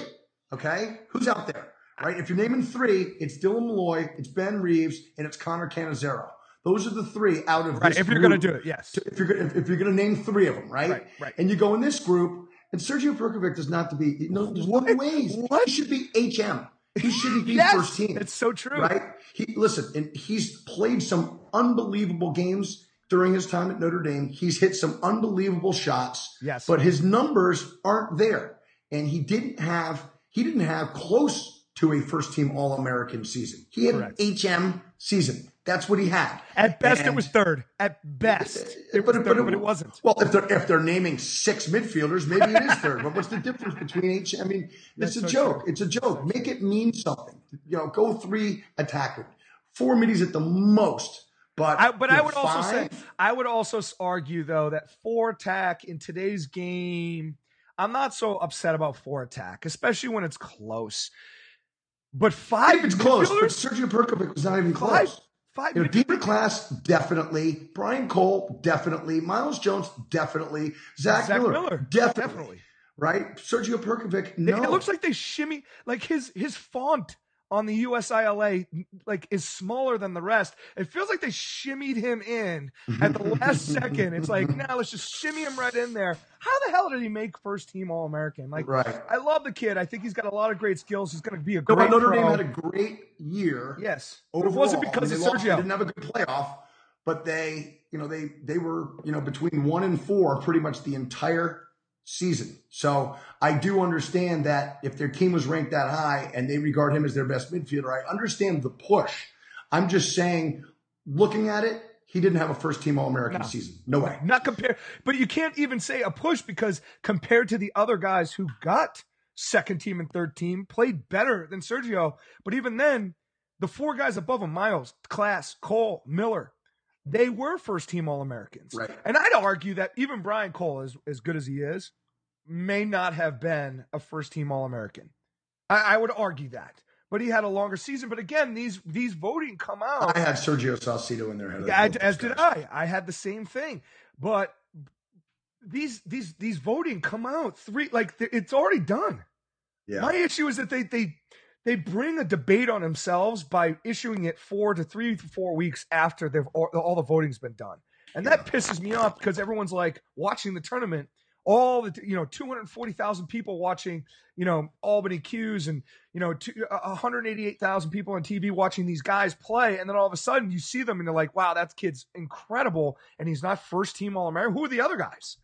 Okay, who's out there, right? If you're naming three, it's Dylan Molloy, it's Ben Reeves, and it's Connor Cannizzaro. Those are the three out of right, this if you're going to do it, yes. If you're if, if you're going to name three of them, right? Right, right. And you go in this group, and Sergio Perkovic does not to be you no know, there's what? no ways. What? He should be H M. He shouldn't be yes, first team. It's so true, right? He listen, and he's played some unbelievable games during his time at Notre Dame. He's hit some unbelievable shots. Yes, but his numbers aren't there, and he didn't have he didn't have close to a first team All American season. He had Correct. an H M season. That's what he had. At best, and it was third. At best, it was but, third, but, it, but it wasn't. Well, if they're if they're naming six midfielders, maybe it is third. But what's the difference between each? I mean, it's That's a so joke. True. It's a joke. Make it mean something. You know, go three attacker, four middies at the most. But I, but I would five? also say I would also argue though that four attack in today's game, I'm not so upset about four attack, especially when it's close. But five, if it's close. But Sergio Perkovic was not even close. Five, Five you know, Deeper Class, definitely. Brian Cole, definitely. Miles Jones, definitely. Zach, Zach Miller, Miller. Definitely. definitely. Right? Sergio Perkovic, no. It, it looks like they shimmy. Like his his font on the U S I L A like, is smaller than the rest. It feels like they shimmied him in at the last second. It's like, nah, let's just shimmy him right in there. How the hell did he make first-team All-American? Like, right. I love the kid. I think he's got a lot of great skills. He's going to be a great no, but Notre pro. Dame had a great year. Yes. Overall. But it wasn't because I mean, of Sergio. Lost, they didn't have a good playoff, but they, you know, they they were, you know, between one and four pretty much the entire season. So I do understand that if their team was ranked that high and they regard him as their best midfielder, I understand the push. I'm just saying, looking at it, he didn't have a first-team All-American no. season. No way. Not compared. But you can't even say a push because compared to the other guys who got second team and third team, played better than Sergio. But even then, the four guys above him, Miles, Class, Cole, Miller, they were first-team All-Americans. Right. And I'd argue that even Brian Cole, as, as good as he is, may not have been a first-team All-American. I, I would argue that. But he had a longer season. But again, these these voting come out. I had Sergio Salcido in their head. I, the as did I. I had the same thing. But these these these voting come out. three Like, it's already done. Yeah. My issue is that they they – They bring a debate on themselves by issuing it four to three to four weeks after they've all, all the voting's been done. And that pisses me off because everyone's like watching the tournament. all the, you know, two hundred forty thousand people watching, you know, Albany Qs and, you know, one hundred eighty-eight thousand people on T V watching these guys play. And then all of a sudden you see them and they're like, wow, that kid's incredible. And he's not first team All-American. Who are the other guys?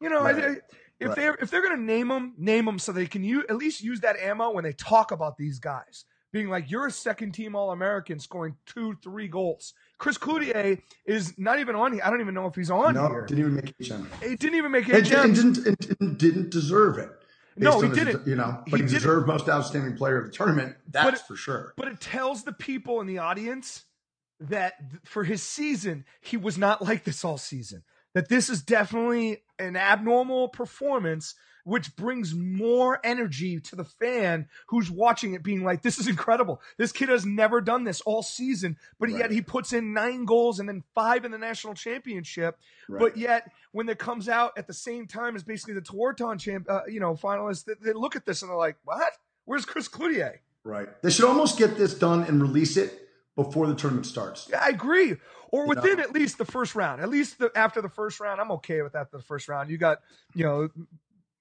You know, right. I, I, if right. they're, if they're going to name them, name them so they can use, at least use that ammo when they talk about these guys. Being like, you're a second team All-American scoring two, three goals. Chris Cloutier is not even on here. I don't even know if he's on no, here. No, didn't even make H M. He didn't even make H M. And didn't, and didn't, didn't deserve it. No, he his, didn't. You know, but he, he deserved most outstanding player of the tournament. That's it, for sure. But it tells the people in the audience that for his season, he was not like this all season. That this is definitely an abnormal performance, which brings more energy to the fan who's watching it being like, this is incredible. This kid has never done this all season, but right. yet he puts in nine goals and then five in the national championship. Right. But yet when it comes out at the same time as basically the Tewaaraton champ, uh, you know, finalists, they, they look at this and they're like, what? Where's Chris Cloutier? Right. They should almost get this done and release it before the tournament starts. Yeah, I agree. Or within you know? at least the first round, at least the, after the first round, I'm okay with after the first round. You got, you know,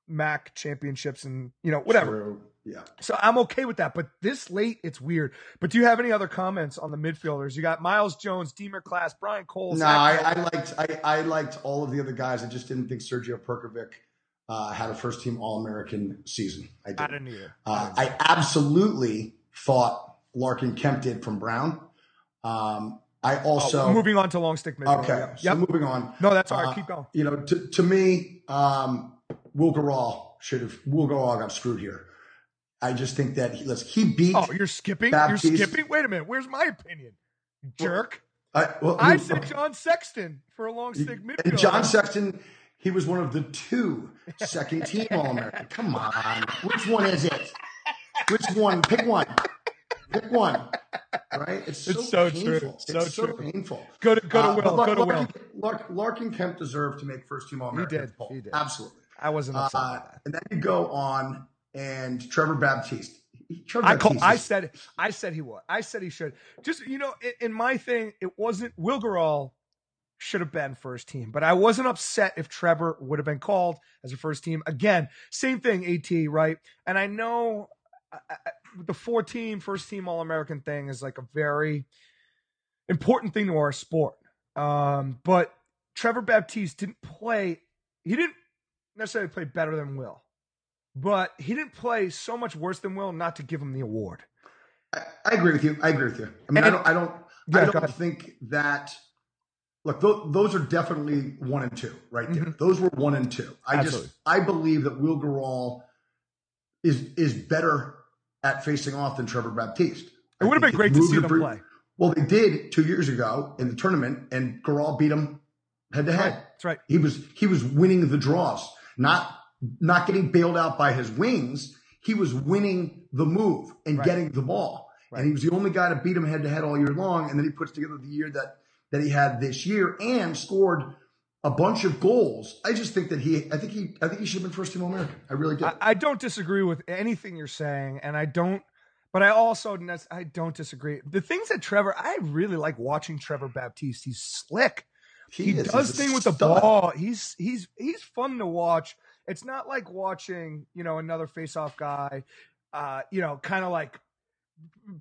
M A C championships and, you know, whatever. True. Yeah. So I'm okay with that, but this late, it's weird. But do you have any other comments on the midfielders? You got Miles Jones, Deamer Class, Brian Cole. No, I, I liked, I, I liked all of the other guys. I just didn't think Sergio Perkovic uh, had a first team All-American season. I didn't, I didn't either. Uh, I, I absolutely thought Larkin Kemp did from Brown. Um, I also oh, moving on to long stick midfield. Okay, yeah. so yep. moving on. No, that's all right. Uh, Keep going. You know, to, to me, um, Wilgerall should have. Wilgerall got screwed here. I just think that he, listen, he beat. Oh, you're skipping. Baptiste. You're skipping. Wait a minute. Where's my opinion, jerk? Well, I, well, I said okay. John Sexton for a long stick you, midfield. And John Sexton, he was one of the two second team All American. Come on, which one is it? Which one? Pick one. Pick one. Right? It's so, it's so painful. True. It's so, it's so true. painful. Go to go to uh, Will. Lark, go to Larkin, Will. Larkin Kemp deserved to make first team All-American. He did. He did. Absolutely. I wasn't upset. Uh, that. And then you go on and Trevor Baptiste. Trevor I Baptiste. Call, I said I said he would. I said he should. Just you know, in, in my thing, it wasn't Wilgerall should have been first team, but I wasn't upset if Trevor would have been called as a first team. Again, same thing, A T, right? And I know. I, I, the four-team, first-team All-American thing is like a very important thing to our sport. Um, but Trevor Baptiste didn't play – he didn't necessarily play better than Will, but he didn't play so much worse than Will not to give him the award. I, I agree with you. I agree with you. I mean, and, I don't, I don't, yeah, I don't think that – look, th- those are definitely one and two right there. Mm-hmm. Those were one and two. I Absolutely. just – I believe that Wilgerall is is better – at facing off than Trevor Baptiste. It would have been great to see them pre- play. Well, they did two years ago in the tournament, and Garral beat him head to head. That's right. He was he was winning the draws, not not getting bailed out by his wings. He was winning the move and right. getting the ball, right. and he was the only guy to beat him head to head all year long. And then he puts together the year that that he had this year and scored a bunch of goals. I just think that he, I think he, I think he should have been first team All-American. I really do. I, I don't disagree with anything you're saying. And I don't, but I also, I don't disagree. The things that Trevor, I really like watching Trevor Baptiste. He's slick. He, he is, does things with the ball. He's, he's, he's fun to watch. It's not like watching, you know, another face-off guy, uh, you know, kind of like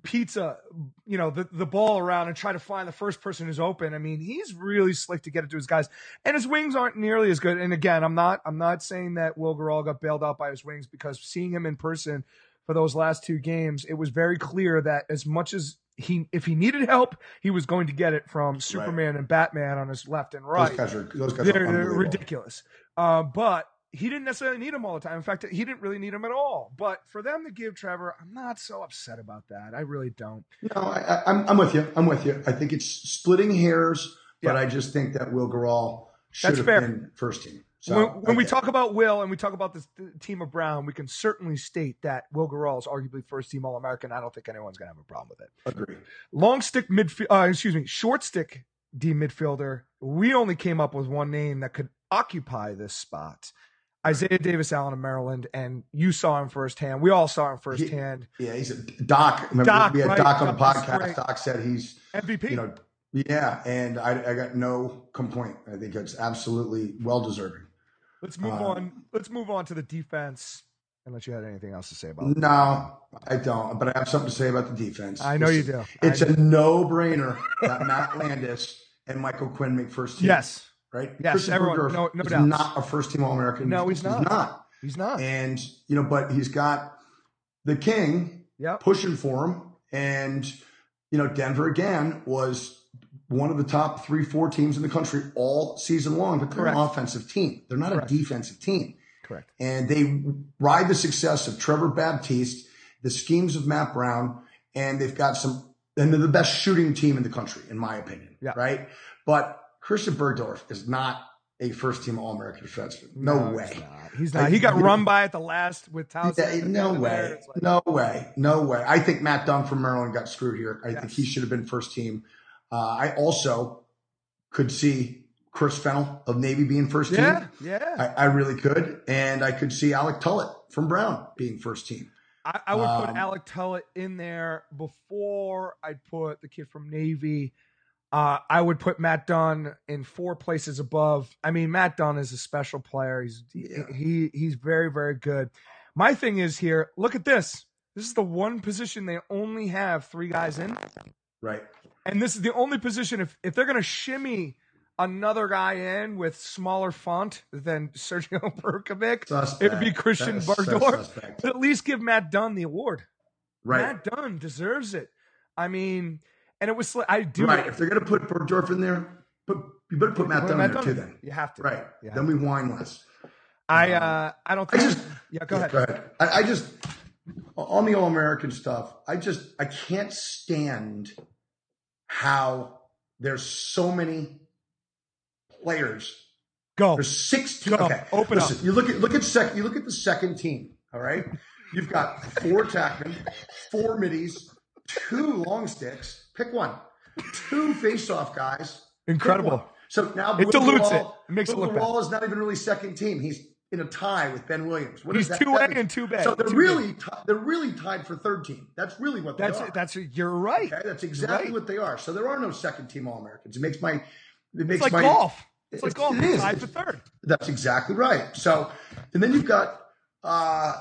pizza, you know, the, the ball around and try to find the first person who's open. I mean, he's really slick to get it to his guys, and his wings aren't nearly as good. And again, I'm not, I'm not saying that Wilgerall got bailed out by his wings, because seeing him in person for those last two games, it was very clear that as much as he, if he needed help, he was going to get it from Superman right. and Batman on his left and right. Those guys are, those guys they're, are they're ridiculous. Uh, but he didn't necessarily need him all the time. In fact, he didn't really need him at all. But for them to give Trevor, I'm not so upset about that. I really don't. No, I, I'm, I'm with you. I'm with you. I think it's splitting hairs, yeah. but I just think that Wilgerall should That's have fair. been first team. So, when when okay. we talk about Will and we talk about this team of Brown, we can certainly state that Wilgerall is arguably first team All-American. I don't think anyone's going to have a problem with it. Agreed. Long stick midfield, uh, excuse me, short stick D midfielder. We only came up with one name that could occupy this spot. Isaiah Davis Allen of Maryland, and you saw him firsthand. We all saw him firsthand. He, yeah, he's a Doc. Remember, Doc, we had right? Doc on the podcast. Doc said he's M V P. You know, yeah, and I, I got no complaint. I think it's absolutely well deserving. Let's move uh, on. Let's move on to the defense. Unless you had anything else to say about it. No, I don't. But I have something to say about the defense. I know it's, you do. It's I a do. no-brainer that Matt Landis and Michael Quinn make first team. Yes. Right? Yes, Christopher everyone. Durf no, no doubt. He's not a first-team All-American. No, he's not. He's not. He's not. And, you know, but he's got the king yep. pushing for him. And, you know, Denver, again, was one of the top three, four teams in the country all season long. But they're Correct. an offensive team. They're not Correct. a defensive team. Correct. And they ride the success of Trevor Baptiste, the schemes of Matt Brown, and they've got some – and they're the best shooting team in the country, in my opinion, yeah. right? But Christian Bergdorf is not a first-team All-American defenseman. No, no way. He's not. He's not. Like, he got run by at the last with Towson. Yeah, no way. Like, no way. No way. I think Matt Dunn from Maryland got screwed here. I yes. think he should have been first-team. Uh, I also could see – Chris Fennell of Navy being first team. Yeah, yeah. I, I really could. And I could see Alec Tullett from Brown being first team. I, I would um, put Alec Tullett in there before I'd put the kid from Navy. Uh, I would put Matt Dunn in four places above. I mean, Matt Dunn is a special player. He's yeah. he he's very, very good. My thing is here, look at this. This is the one position they only have three guys in. Right. And this is the only position if, if they're going to shimmy another guy in with smaller font than Sergio Berkovic. Suspect. It would be Christian Bergdorf. So but at least give Matt Dunn the award. Right. Matt Dunn deserves it. I mean, and it was, I do. Right. It. If they're going to put Bergdorf in there, put, you better put Matt put Dunn Matt in there Dunn. too then. You have to. Right. Have then to. we whine less. I, uh, I don't think. I just, yeah, go yeah, ahead. Go ahead. I, I just, on the All-American stuff, I just, I can't stand how there's so many players. Go. There's sixteen. Go. Okay. Open Listen, up. You look at look at second. You look at the second team. All right. You've got four attackmen, four middies, two long sticks. Pick one. Two face-off guys. Incredible. So now it dilutes it. It makes it look bad. Wall is not even really second team. He's in a tie with Ben Williams. What He's is that? two A and two B. So they're two really t- they're really tied for third team. That's really what they that's, are. That's you're right. Okay? That's exactly right. what they are. So there are no second team All-Americans. It makes my it makes it's like my, golf. It's like golf. It is. Tied for third. That's exactly right. So, and then you've got, uh,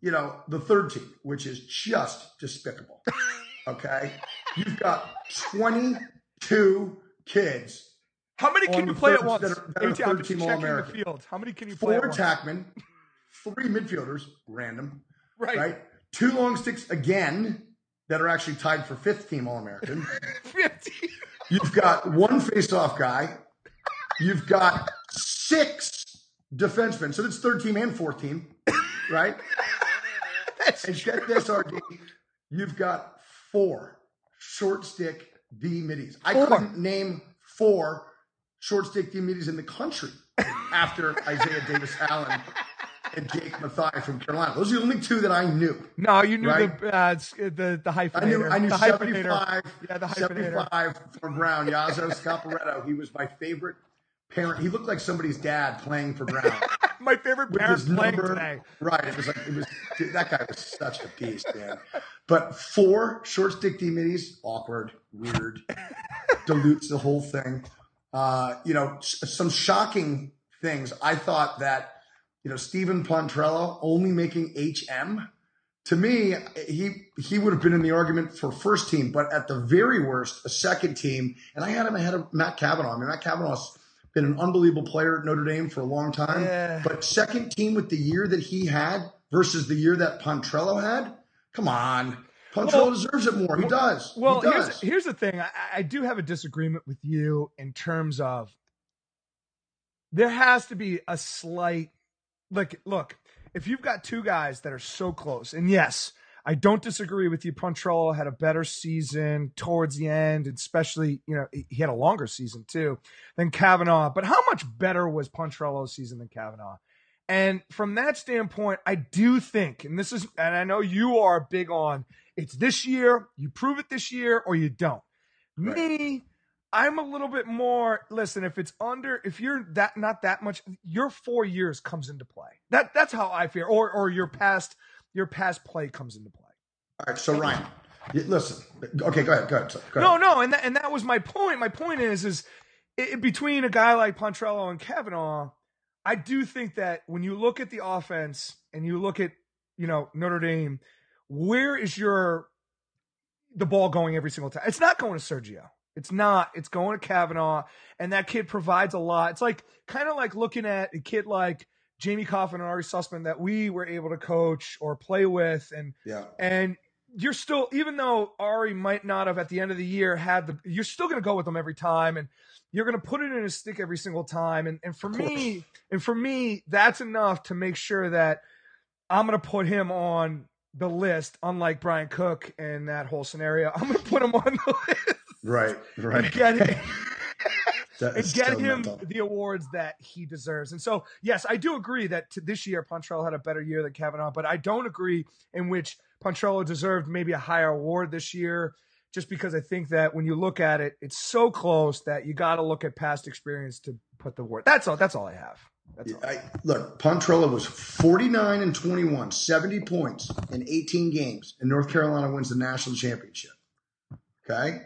you know, the third team, which is just despicable. Okay, you've got twenty-two kids. How many can you play at once? That are, that AT, are third team All-American. The field. How many can you play? Four attackmen, three midfielders, random. Right. Right. Two long sticks again that are actually tied for fifth team All-American. Fifteen. You've got one face-off guy. You've got six defensemen. So that's third team and fourth team, right? And check this, R D. You've got four short stick D middies. I couldn't name four short stick D middies in the country after Isaiah Davis Allen and Jake Mathai from Carolina. Those are the only two that I knew. No, you knew right? the, uh, the the hyphenator. I knew, I knew the seventy-five, yeah, the seventy-five for Brown, Yazo Scaparetto. He was my favorite parent. He looked like somebody's dad playing for Brown. My favorite parent playing number, today. Right. It was like, it was, dude, that guy was such a beast, man. But four short stick D-middies, awkward, weird, dilutes the whole thing. Uh, you know, some shocking things. I thought that, you know, Stephen Pontrello only making H M. To me, he he would have been in the argument for first team, but at the very worst, a second team. And I had him ahead of Matt Cavanaugh. I mean, Matt Cavanaugh's been an unbelievable player at Notre Dame for a long time. Yeah. But second team with the year that he had versus the year that Pontrello had? Come on. Pontrello well, deserves it more. He does. Well, he does. Here's, here's the thing. I, I do have a disagreement with you in terms of there has to be a slight Like, look, if you've got two guys that are so close, and yes, I don't disagree with you. Pontrello had a better season towards the end, especially, you know, he had a longer season too than Cavanaugh. But how much better was Pontrello's season than Cavanaugh? And from that standpoint, I do think, and this is, and I know you are big on it's this year, you prove it this year, or you don't. Right. Me, I'm a little bit more, listen, if it's under, if you're that not that much, your four years comes into play. That That's how I feel, or or your past your past play comes into play. All right, so Ryan, listen. Okay, go ahead, go ahead. Go no, ahead. no, and that, and that was my point. My point is, is it, between a guy like Pontrello and Cavanaugh, I do think that when you look at the offense and you look at, you know, Notre Dame, where is your the ball going every single time? It's not going to Sergio. It's not. It's going to Kavanaugh, and that kid provides a lot. It's like kind of like looking at a kid like Jamie Coffin and Ari Sussman that we were able to coach or play with, and yeah. and you're still, even though Ari might not have at the end of the year had the, you're still going to go with them every time, and you're going to put it in his stick every single time. And and for me, and for me, that's enough to make sure that I'm going to put him on the list. Unlike Brian Cook and that whole scenario, I'm going to put him on the list. Right, right. And get him, and get him the awards that he deserves. And so, yes, I do agree that to this year Pontrello had a better year than Kavanaugh, but I don't agree in which Pontrello deserved maybe a higher award this year, just because I think that when you look at it, it's so close that you got to look at past experience to put the award. That's all. That's all I have. That's all. I, look, Pontrello was forty-nine and twenty-one, seventy points in eighteen games, and North Carolina wins the national championship. Okay.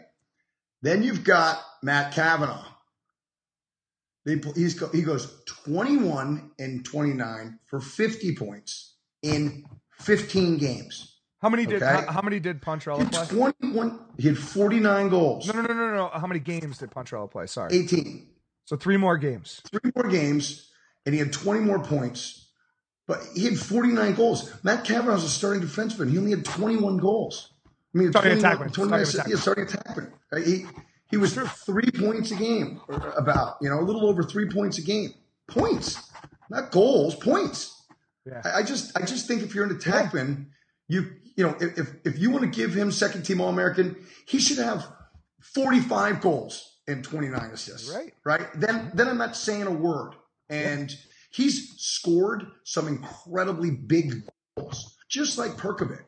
Then you've got Matt Kavanaugh. They, he's, he goes twenty-one and twenty-nine for fifty points in fifteen games. How many did okay? how, how many did Pontrello play? twenty-one. He had forty-nine goals. No, no, no, no, no. How many games did Pontrello play? Sorry, eighteen. So three more games. Three more games, and he had twenty more points. But he had forty-nine goals. Matt Kavanaugh's a starting defenseman. He only had twenty-one goals. I mean, starting attackman. Yeah, starting attackman. He he was three points a game, or about, you know, a little over three points a game. Points, not goals. Points. Yeah. I, I just I just think if you're an attackman, yeah. you you know if if you want to give him second team All American, he should have forty-five goals and twenty-nine assists. Right. Right. Then then I'm not saying a word. And yeah. he's scored some incredibly big goals, just like Perkovic.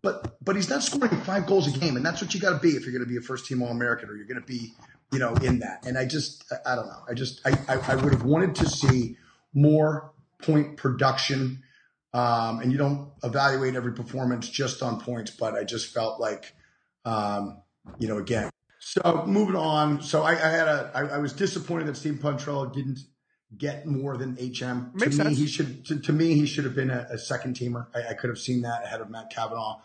But but he's not scoring five goals a game, and that's what you got to be if you're going to be a first-team All-American, or you're going to be, you know, in that. And I just – I don't know. I just I, – I, I would have wanted to see more point production, um, and you don't evaluate every performance just on points, but I just felt like, um, you know, again. So moving on. So I, I had a I, – I was disappointed that Steve Pontrello didn't get more than H M. Makes to me, sense. He should, to, to me, he should have been a, a second-teamer. I, I could have seen that ahead of Matt Kavanaugh.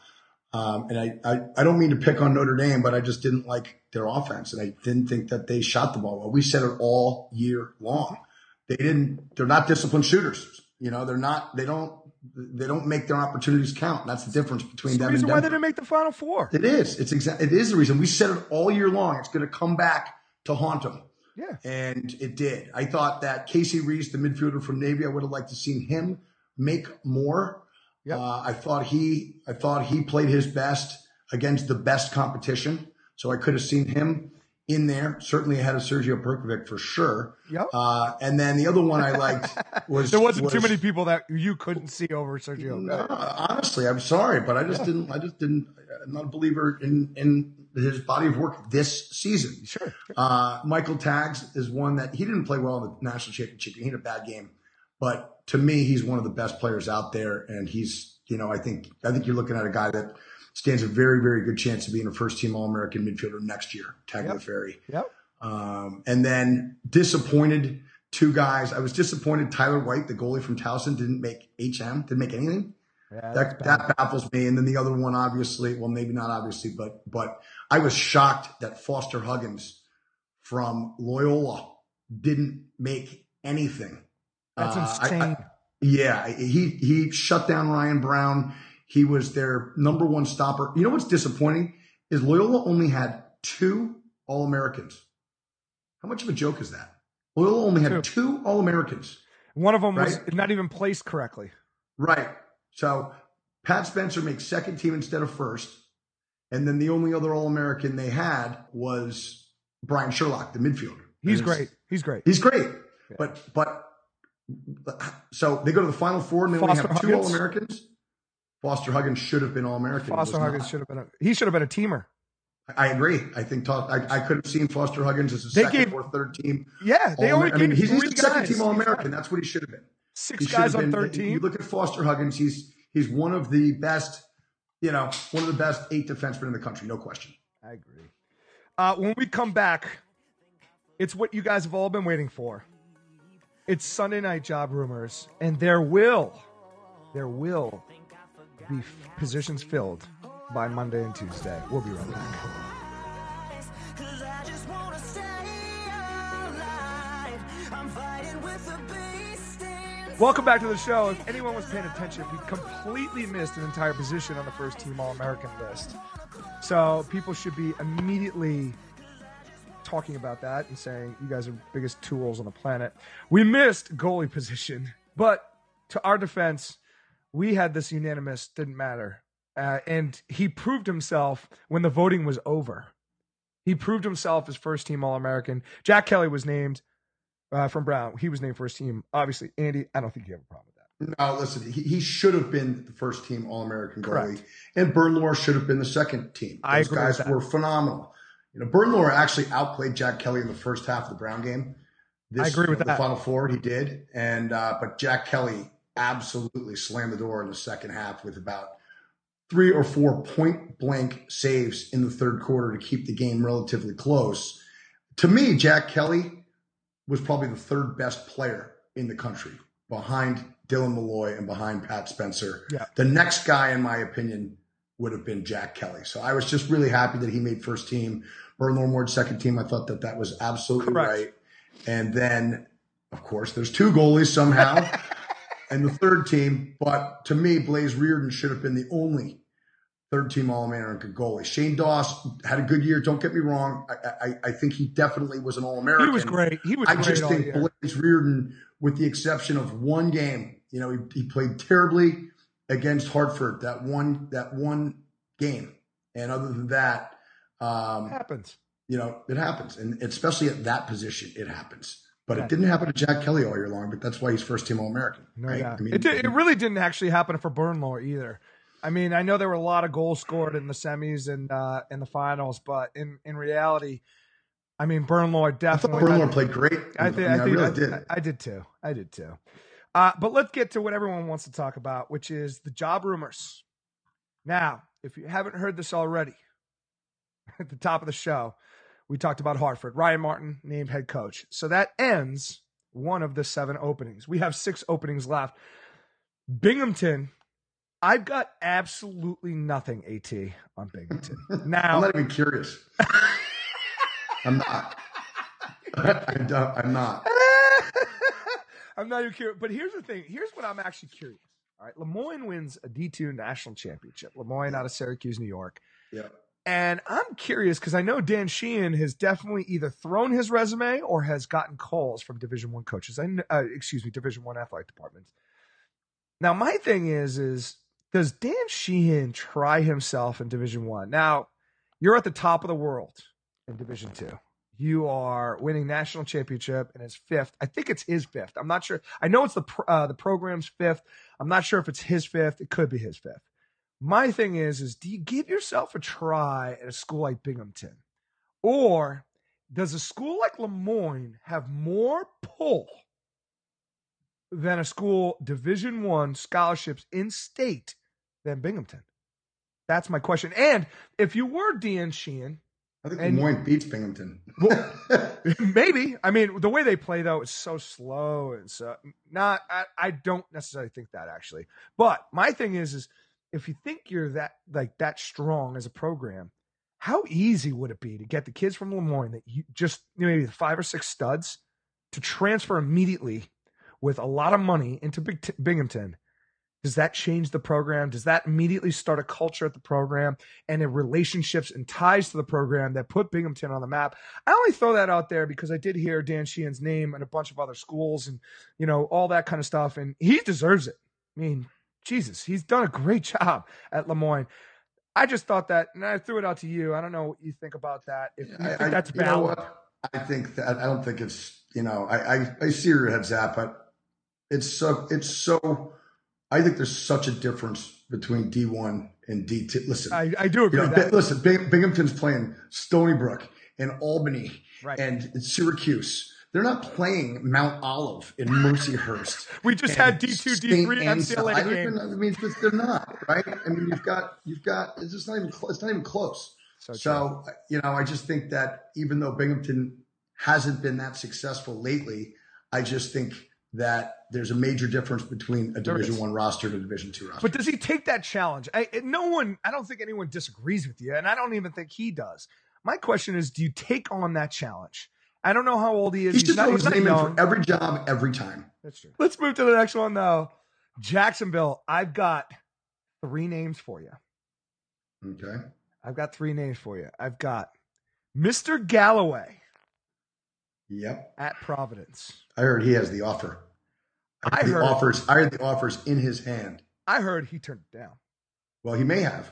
Um, and I, I, I don't mean to pick on Notre Dame, but I just didn't like their offense, and I didn't think that they shot the ball well. We said it all year long. They didn't. They're not disciplined shooters. You know, they're not. They don't. They don't make their opportunities count. That's the difference between them and Denver. It's the reason why they didn't make the Final Four. It is. It's exa- It is the reason. We said it all year long. It's going to come back to haunt them. Yeah, and it did. I thought that Casey Reese, the midfielder from Navy, I would have liked to seen him make more. Yep. Uh, I thought he, I thought he played his best against the best competition, so I could have seen him in there. Certainly ahead of Sergio Perkovic for sure. Yep. Uh, and then the other one I liked was there wasn't was, too many people that you couldn't see over Sergio. No, honestly, I'm sorry, but I just yeah. didn't. I just didn't. I'm not a believer in in. his body of work this season. Sure. Uh, Michael Taggs is one that he didn't play well in the national championship. He had a bad game, but to me, he's one of the best players out there. And he's, you know, I think, I think you're looking at a guy that stands a very, very good chance of being a first team All-American midfielder next year, Tagliaferri. Yep. yep. Um, and then disappointed two guys. I was disappointed. Tyler White, the goalie from Towson, didn't make H M, didn't make anything. Yeah, that that baffles me. And then the other one, obviously, well, maybe not obviously, but but I was shocked that Foster Huggins from Loyola didn't make anything. That's uh, insane. I, I, yeah, he he shut down Ryan Brown. He was their number one stopper. You know what's disappointing is Loyola only had two All-Americans. How much of a joke is that? Loyola only had two, two All-Americans. One of them right? was not even placed correctly. Right. So Pat Spencer makes second team instead of first. And then the only other All-American they had was Brian Sherlock, the midfielder. He's great. He's great. He's great. Yeah. But but so they go to the Final Four and they Foster only have two Huggins. All-Americans. Foster Huggins should have been All-American. Foster Huggins not. should have been a, he should have been a teamer. I agree. I think talk, I, I could have seen Foster Huggins as a they second gave, or third team. Yeah, they only I mean, he's, he's a second team All-American. That's what he should have been. Six guys on thirteen. You look at Foster Huggins. He's he's one of the best, you know, one of the best eight defensemen in the country. No question. I agree. Uh, when we come back, it's what you guys have all been waiting for. It's Sunday Night Job Rumors, and there will, there will be f- positions filled by Monday and Tuesday. We'll be right back. Welcome back to the show. If anyone was paying attention, we completely missed an entire position on the first team All-American list. So people should be immediately talking about that and saying, you guys are the biggest tools on the planet. We missed goalie position, but to our defense, we had this unanimous, didn't matter. Uh, and he proved himself when the voting was over. He proved himself as first team All-American. Jack Kelly was named uh, from Brown. He was named first team. Obviously, Andy, I don't think you have a problem with that. No, listen, he, he should have been the first team All-American goalie. Correct. And Bernlohr should have been the second team. Those I agree guys with that. Were phenomenal. You know, Bernlohr actually outplayed Jack Kelly in the first half of the Brown game. This, I agree with you know, that. The Final Four, he did. And uh, but Jack Kelly absolutely slammed the door in the second half with about three or four point-blank saves in the third quarter to keep the game relatively close. To me, Jack Kelly was probably the third best player in the country behind Dylan Molloy and behind Pat Spencer. Yeah. The next guy, in my opinion, would have been Jack Kelly. So I was just really happy that he made first team. Bernlohr Ward second team. I thought that that was absolutely Correct. Right. And then, of course, there's two goalies somehow and the third team. But to me, Blaze Reardon should have been the only third team All-American goalie. Shane Doss had a good year. Don't get me wrong. I, I, I think he definitely was an All-American. He was great. He was I great just all think year. Blaze Reardon, with the exception of one game, you know, he, he played terribly against Hartford, that one that one game. And other than that, um, it happens. You know, it happens. And especially at that position, it happens. But yeah. It didn't happen to Jack Kelly all year long, but that's why he's first team All-American. No, right? yeah. I mean, it, did, it really didn't actually happen for Bernlohr either. I mean, I know there were a lot of goals scored in the semis and uh, in the finals, but in, in reality, I mean, Bernlohr definitely. I thought Bernlohr played great. I, th- I, mean, I, think, I really I, did. I, I did too. I did too. Uh, but let's get to what everyone wants to talk about, which is the job rumors. Now, if you haven't heard this already, at the top of the show, we talked about Hartford. Ryan Martin named head coach. So that ends one of the seven openings. We have six openings left. Binghamton, I've got absolutely nothing, A T, on Binghamton. Now, I'm not even curious. I'm not. I'm not. I'm not. I'm not even curious. But here's the thing. Here's what I'm actually curious. All right. Lemoyne wins a D two national championship. Lemoyne out of Syracuse, New York. Yeah. And I'm curious because I know Dan Sheehan has definitely either thrown his resume or has gotten calls from Division One coaches. I uh, excuse me, Division One athletic departments. Now, my thing is, is does Dan Sheehan try himself in Division One? Now, you're at the top of the world in Division Two. You are winning national championship, and it's fifth. I think it's his fifth. I'm not sure. I know it's the uh, the program's fifth. I'm not sure if it's his fifth. It could be his fifth. My thing is, is do you give yourself a try at a school like Binghamton? Or does a school like Lemoyne have more pull than a school Division One scholarships in state than Binghamton? That's my question. And if you were Dan Sheehan, I think and, Lemoyne beats Binghamton. Well, maybe. I mean, the way they play, though, is so slow. And so not, I, I don't necessarily think that, actually. But my thing is, is if you think you're that like that strong as a program, how easy would it be to get the kids from Lemoyne that you just you know, maybe the five or six studs to transfer immediately with a lot of money into Big T- Binghamton? Does that change the program? Does that immediately start a culture at the program and in relationships and ties to the program that put Binghamton on the map? I only throw that out there because I did hear Dan Sheehan's name and a bunch of other schools and, you know, all that kind of stuff. And he deserves it. I mean, Jesus, he's done a great job at Lemoyne. I just thought that, and I threw it out to you. I don't know what you think about that. If you think I, that's I, you know what? I think that, I don't think it's, you know, I, I, I see your head's at, but it's so, it's so, I think there's such a difference between D one and D two. Listen, I, I do agree. You know, that. Listen, Bing, Binghamton's playing Stony Brook and Albany right. and Syracuse. They're not playing Mount Olive in Mercyhurst. We just had D two, Saint D three, M C L A I game. Even, I mean, just, they're not right. I mean, you've got you've got. It's just not even. Cl- it's not even close. So, so you know, I just think that even though Binghamton hasn't been that successful lately, I just think that there's a major difference between a Division One roster and a Division Two roster. But does he take that challenge? I, no one, I don't think anyone disagrees with you, and I don't even think he does. My question is, do you take on that challenge? I don't know how old he is. He's, he's just not, he's not young. For every job, every time. That's true. Let's move to the next one, though. Jacksonville, I've got three names for you. Okay. I've got three names for you. I've got Mister Galloway. Yep. At Providence. I heard he has the offer. I, I, the heard, offers, I heard the offers in his hand. I heard he turned it down. Well, he may have.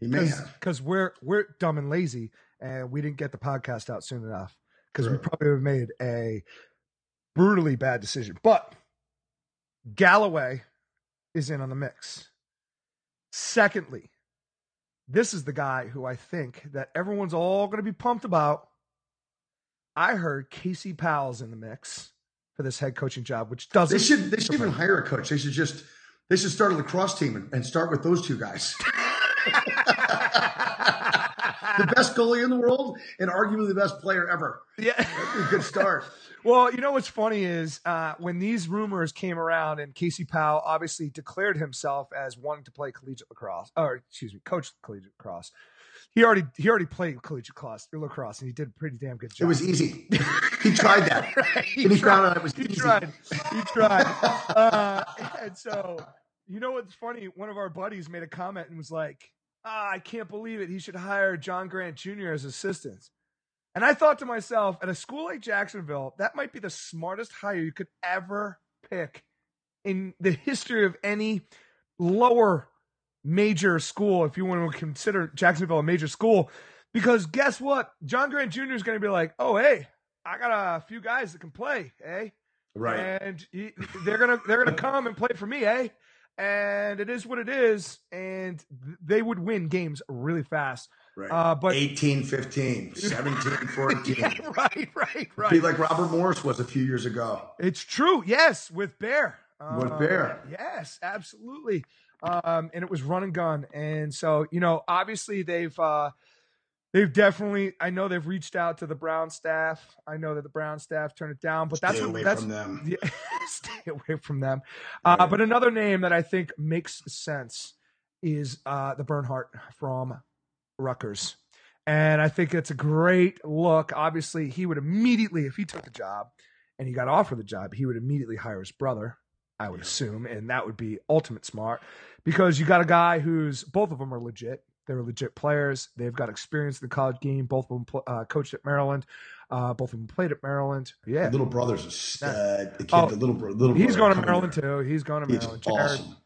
He may Cause, have. Because we're, we're dumb and lazy, and we didn't get the podcast out soon enough. Because we probably would have made a brutally bad decision. But Galloway is in on the mix. Secondly, this is the guy who I think that everyone's all going to be pumped about. I heard Casey Powell's in the mix for this head coaching job, which doesn't. They should. They should even hire a coach. They should just. They should start a lacrosse team and, and start with those two guys. The best goalie in the world and arguably the best player ever. Yeah. That'd be a good start. Well, you know what's funny is uh, when these rumors came around and Casey Powell obviously declared himself as wanting to play collegiate lacrosse, or excuse me, coach collegiate lacrosse. He already he already played collegiate lacrosse, lacrosse, and he did a pretty damn good job. It was easy. He tried that. Right? He and he tried. found out it was he easy. Tried. He tried. uh, and so, you know what's funny? One of our buddies made a comment and was like, ah, I can't believe it. He should hire John Grant Junior as assistant. And I thought to myself, at a school like Jacksonville, that might be the smartest hire you could ever pick in the history of any lower major school, if you want to consider Jacksonville a major school. Because guess what? John Grant Junior is going to be like, oh, hey, I got a few guys that can play, eh? Right. And he, they're going to they're gonna come and play for me, eh? And it is what it is, and they would win games really fast. Right. Uh, but eighteen fifteen, seventeen fourteen. Yeah, right, right, right. Be like Robert Morris was a few years ago. It's true, yes, with Bear. With uh, Bear. Yes, absolutely. Um, and it was run and gun. And so, you know, obviously they've uh, they've definitely – I know they've reached out to the Brown staff. I know that the Brown staff turned it down. But that's stay what, away that's, from them. Yeah, stay away from them. Uh, yeah. But another name that I think makes sense is uh, the Bernhardt from Rutgers. And I think it's a great look. Obviously, he would immediately – if he took the job and he got offered the job, he would immediately hire his brother, I would assume, and that would be ultimate smart, because you got a guy who's, both of them are legit. They're legit players. They've got experience in the college game. Both of them uh, coached at Maryland. Uh, both of them played at Maryland. Yeah. The little brother's a stud. The kid, oh, the little, little he's going to Maryland there. too. He's going to Maryland. Awesome.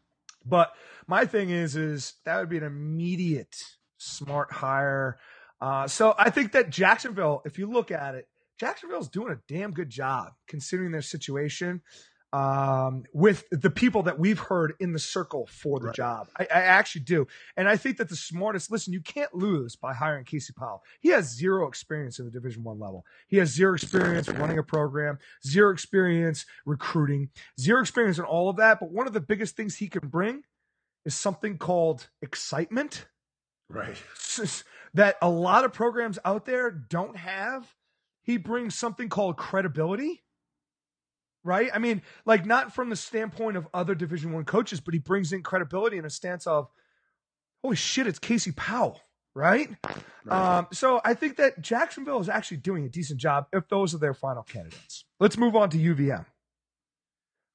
But my thing is, is that would be an immediate smart hire. Uh, so I think that Jacksonville, if you look at it, Jacksonville's doing a damn good job considering their situation. Um, with the people that we've heard in the circle for the right. job. I, I actually do. And I think that the smartest, listen, you can't lose by hiring Casey Powell. He has zero experience in the Division One level. He has zero experience running a program, zero experience recruiting, zero experience in all of that. But one of the biggest things he can bring is something called excitement. Right. That a lot of programs out there don't have. He brings something called credibility. Right? I mean, like, not from the standpoint of other Division One coaches, but he brings in credibility in a stance of, holy shit, it's Casey Powell, right? right. Um, so I think that Jacksonville is actually doing a decent job if those are their final candidates. Let's move on to U V M.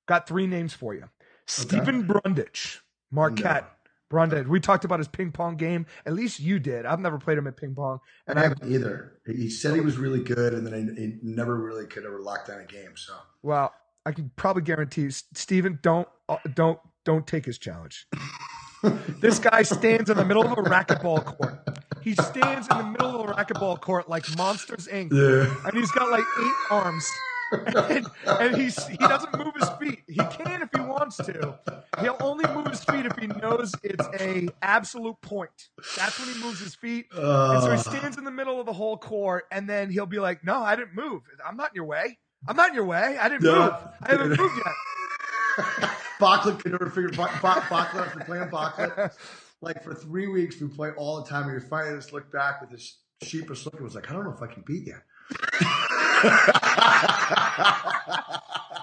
Got three names for you. Okay. Stephen Brundage, Marquette. No. Brundage. We talked about his ping pong game. At least you did. I've never played him at ping pong. And I haven't either. He said he was really good, and then he never really could ever lock down a game. So, well, I can probably guarantee you, Steven, don't, don't, don't take his challenge. This guy stands in the middle of a racquetball court. He stands in the middle of a racquetball court like Monsters, Incorporated. Yeah. And he's got like eight arms. And, and he's, he doesn't move his feet. He can if he wants to. He'll only move his feet if he knows it's a absolute point. That's when he moves his feet. Uh, and so he stands in the middle of the whole court, and then he'll be like, no, I didn't move. I'm not in your way. I'm not in your way. I didn't no, move. I haven't dude. moved yet. Bocklet could never figure Bocklet after playing Bocklet. Like, for three weeks, we play all the time, and we finally just looked back with this sheepish look and was like, I don't know if I can beat you.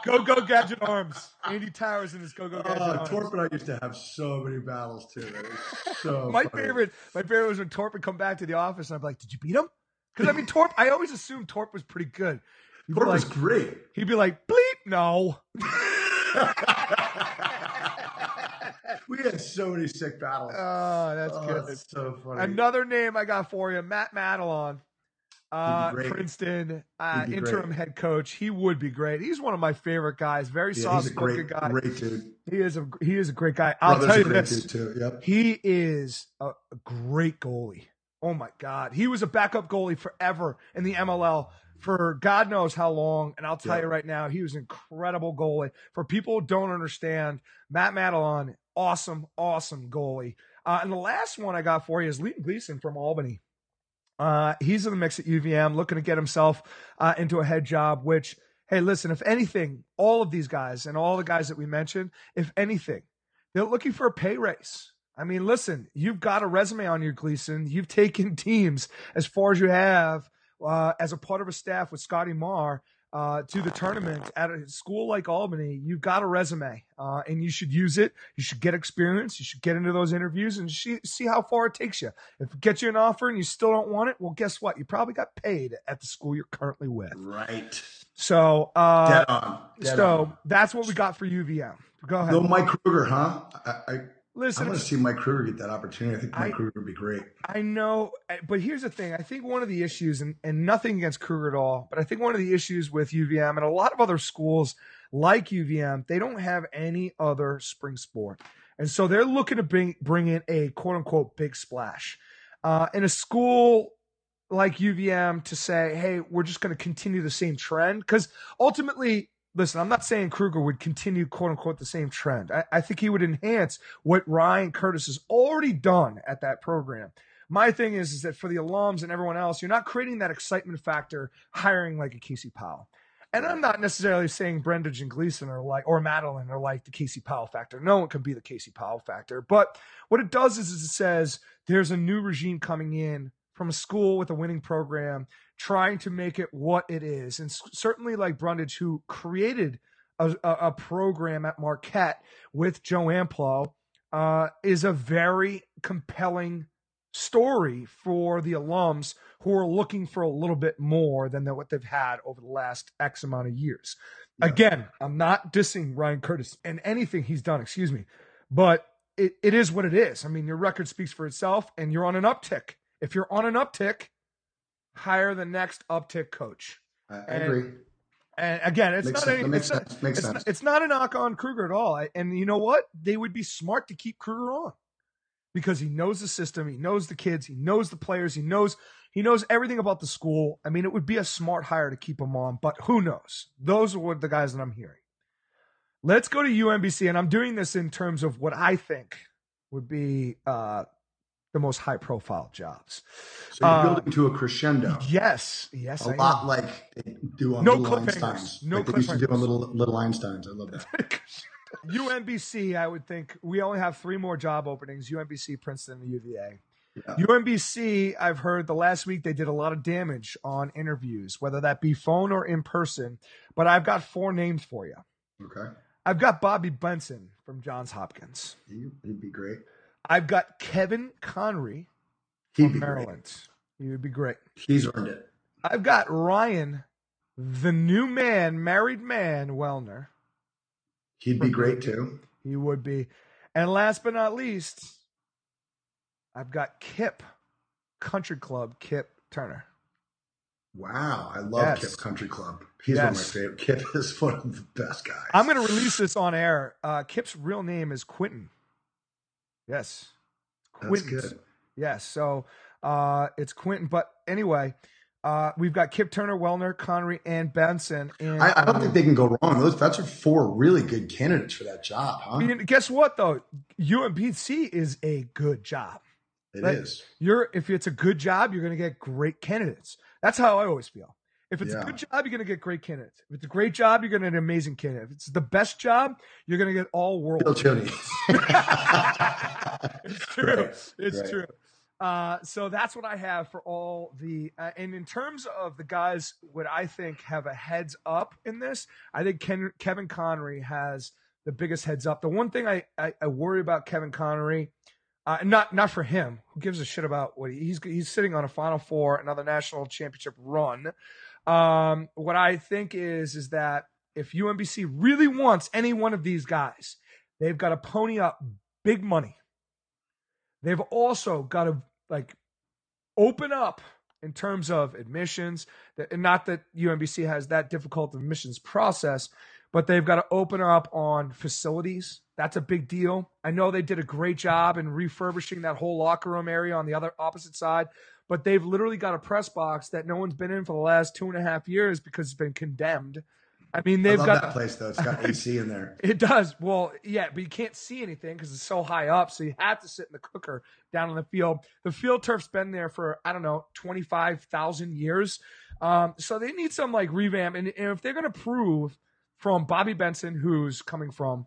Go Go Gadget Arms. Andy Towers in his Go Go Gadget uh, Arms. Torp and I used to have so many battles too. That was so my funny. favorite, my favorite was when Torp would come back to the office and I'd be like, "Did you beat him?" Because I mean, Torp. I always assumed Torp was pretty good. He'd Torp like, was great. He'd be like, "Bleep, no." We had so many sick battles. Oh, that's oh, good. That's so funny. Another name I got for you, Matt Matalon. Uh, Princeton, uh, interim great. head coach. He would be great. He's one of my favorite guys. Very yeah, soft-spoken guy. Great dude. He is a he is a great guy. I'll Brother's tell you this. Too. Yep. He is a, a great goalie. Oh my God, he was a backup goalie forever in the M L L for God knows how long. And I'll tell yep. you right now, he was an incredible goalie. For people who don't understand, Matt Matalon, awesome, awesome goalie. Uh, and the last one I got for you is Leighton Gleason from Albany. Uh, he's in the mix at U V M, looking to get himself uh, into a head job, which, hey, listen, if anything, all of these guys and all the guys that we mentioned, if anything, they're looking for a pay raise. I mean, listen, you've got a resume on your Gleason. You've taken teams as far as you have uh, as a part of a staff with Scotty Marr uh, to the tournament at a school like Albany. You've got a resume uh, and you should use it. You should get experience. You should get into those interviews and see, see how far it takes you. If it gets you an offer and you still don't want it, well, guess what? You probably got paid at the school you're currently with. Right. So, uh, Dead on. Dead so on. That's what we got for U V M. Go ahead. Little Mike Kruger, huh? I, I, Listen, I want to see Mike Kruger get that opportunity. I think Mike I, Kruger would be great. I know, but here's the thing. I think one of the issues, and, and nothing against Kruger at all, but I think one of the issues with U V M and a lot of other schools like U V M, they don't have any other spring sport. And so they're looking to bring, bring in a quote-unquote big splash. Uh, in a school like U V M to say, hey, we're just going to continue the same trend, because ultimately – listen, I'm not saying Kruger would continue, quote unquote, the same trend. I, I think he would enhance what Ryan Curtis has already done at that program. My thing is, is that for the alums and everyone else, you're not creating that excitement factor hiring like a Casey Powell. And I'm not necessarily saying Brendage and Gleason are like, or Madeline are like the Casey Powell factor. No one can be the Casey Powell factor. But what it does is, is it says there's a new regime coming in from a school with a winning program, trying to make it what it is. And certainly like Brundage, who created a, a, a program at Marquette with Joe Amplo, uh, is a very compelling story for the alums who are looking for a little bit more than the, what they've had over the last X amount of years. Yeah. Again, I'm not dissing Ryan Curtis and anything he's done, excuse me, but it, it is what it is. I mean, your record speaks for itself and you're on an uptick. If you're on an uptick, hire the next uptick coach. I and, agree. And again, it's makes not any, it's, not, it's, not, it's not a knock on Kruger at all. And you know what? They would be smart to keep Kruger on because he knows the system, he knows the kids, he knows the players, he knows he knows everything about the school. I mean, it would be a smart hire to keep him on, but who knows? Those are what the guys that I'm hearing. Let's go to U M B C, and I'm doing this in terms of what I think would be uh, the most high-profile jobs. So you're uh, building to a crescendo. Yes, yes, a I lot am. Like they do on no Little Einsteins. No like they used to do on Little Little Einsteins. I love that. U M B C, I would think we only have three more job openings: U M B C, Princeton, and U V A. Yeah. U M B C, I've heard the last week they did a lot of damage on interviews, whether that be phone or in person. But I've got four names for you. Okay. I've got Bobby Benson from Johns Hopkins. He'd be great. I've got Kevin Conry from Maryland. He would be great. He's earned it. I've got Ryan, the new man, married man, Wellner. He'd be great, too. He would be. And last but not least, I've got Kip, Country Club, Kip Turner. Wow, I love yes. Kip Country Club. He's yes. one of my favorite. Kip is one of the best guys. I'm going to release this on air. Uh, Kip's real name is Quentin. Yes. Quentin. That's good. Yes. So uh, it's Quentin. But anyway, uh, we've got Kip Turner, Wellner, Conry, and Benson. And I, I don't um, think they can go wrong. Those That's four really good candidates for that job, huh? And guess what, though? U M B C is a good job. It like, is. You're, if it's a good job, you're going to get great candidates. That's how I always feel. If it's yeah. a good job, you're going to get great candidates. If it's a great job, you're going to get an amazing candidate. If it's the best job, you're going to get all world. Bill Cheney. It's true. Right. It's right. true. Uh, so that's what I have for all the uh, – and in terms of the guys what I think have a heads up in this, I think Ken, Kevin Connery has the biggest heads up. The one thing I, I, I worry about Kevin Connery uh, – not not for him. Who gives a shit about what he, – he's he's sitting on a Final Four, another national championship run. Um, what I think is is that if U M B C really wants any one of these guys, they've got to pony up big money. They've also got to like open up in terms of admissions. And not that U M B C has that difficult admissions process, but they've got to open up on facilities. That's a big deal. I know they did a great job in refurbishing that whole locker room area on the other opposite side, but they've literally got a press box that no one's been in for the last two and a half years because it's been condemned. I mean, they've I love got that place though. It's got A C in there. It does. Well, yeah, but you can't see anything because it's so high up. So you have to sit in the cooker down on the field. The field turf's been there for, I don't know, twenty-five thousand years. Um, so they need some like revamp. And, and if they're going to prove from Bobby Benson, who's coming from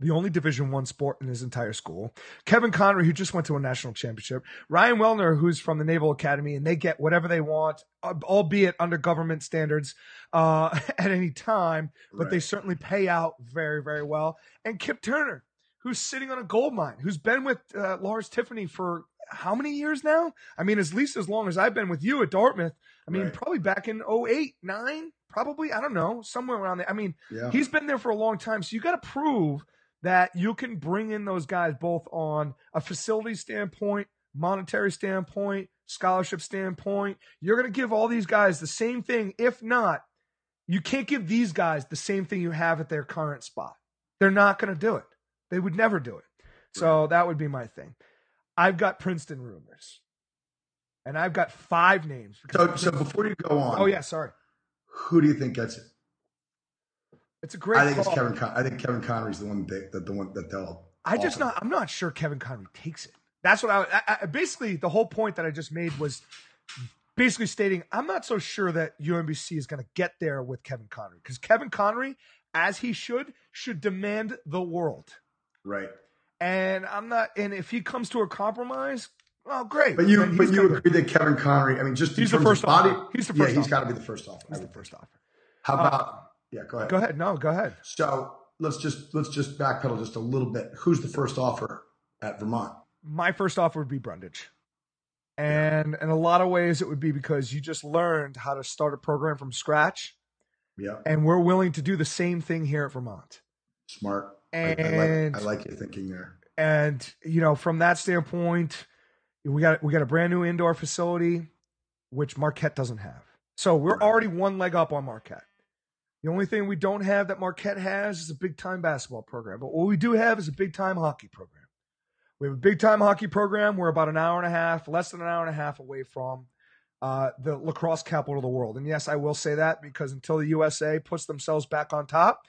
the only Division One sport in his entire school, Kevin Connery, who just went to a national championship, Ryan Wellner, who's from the Naval Academy, and they get whatever they want, albeit under government standards uh, at any time, but right. They certainly pay out very, very well. And Kip Turner, who's sitting on a gold mine, who's been with uh, Lawrence Tiffany for how many years now? I mean, at least as long as I've been with you at Dartmouth. I mean, right. Probably back in oh eight, nine, probably. I don't know, somewhere around there. I mean, yeah. He's been there for a long time, so you got to prove that you can bring in those guys both on a facility standpoint, monetary standpoint, scholarship standpoint. You're going to give all these guys the same thing. If not, you can't give these guys the same thing you have at their current spot. They're not going to do it. They would never do it. So that would be my thing. I've got Princeton rumors, and I've got five names. So, so before you go on. Oh, yeah, sorry. Who do you think gets it? It's a great. I think call. It's Kevin. Con- I think Kevin Connery's the one that the, the one that they'll. I offer. just not. I'm not sure Kevin Connery takes it. That's what I, I, I basically the whole point that I just made was basically stating I'm not so sure that U M B C is going to get there with Kevin Connery, because Kevin Connery, as he should, should demand the world. Right. And I'm not. And if he comes to a compromise, well, great. But you, but you agree that Kevin Connery. I mean, just he's the first body. He's the first. Yeah, offer. He's got to be the first offer. He's the first offer. How about? Um, Yeah, go ahead. Go ahead. No, go ahead. So let's just let's just backpedal just a little bit. Who's the first offer at Vermont? My first offer would be Brundage. And yeah. In a lot of ways, it would be because you just learned how to start a program from scratch. Yeah. And we're willing to do the same thing here at Vermont. Smart. And I, I, like, I like your thinking there. And, you know, from that standpoint, we got we got a brand new indoor facility, which Marquette doesn't have. So we're already one leg up on Marquette. The only thing we don't have that Marquette has is a big-time basketball program. But what we do have is a big-time hockey program. We have a big-time hockey program. We're about an hour and a half, less than an hour and a half away from uh, the lacrosse capital of the world. And, yes, I will say that because until the U S A puts themselves back on top,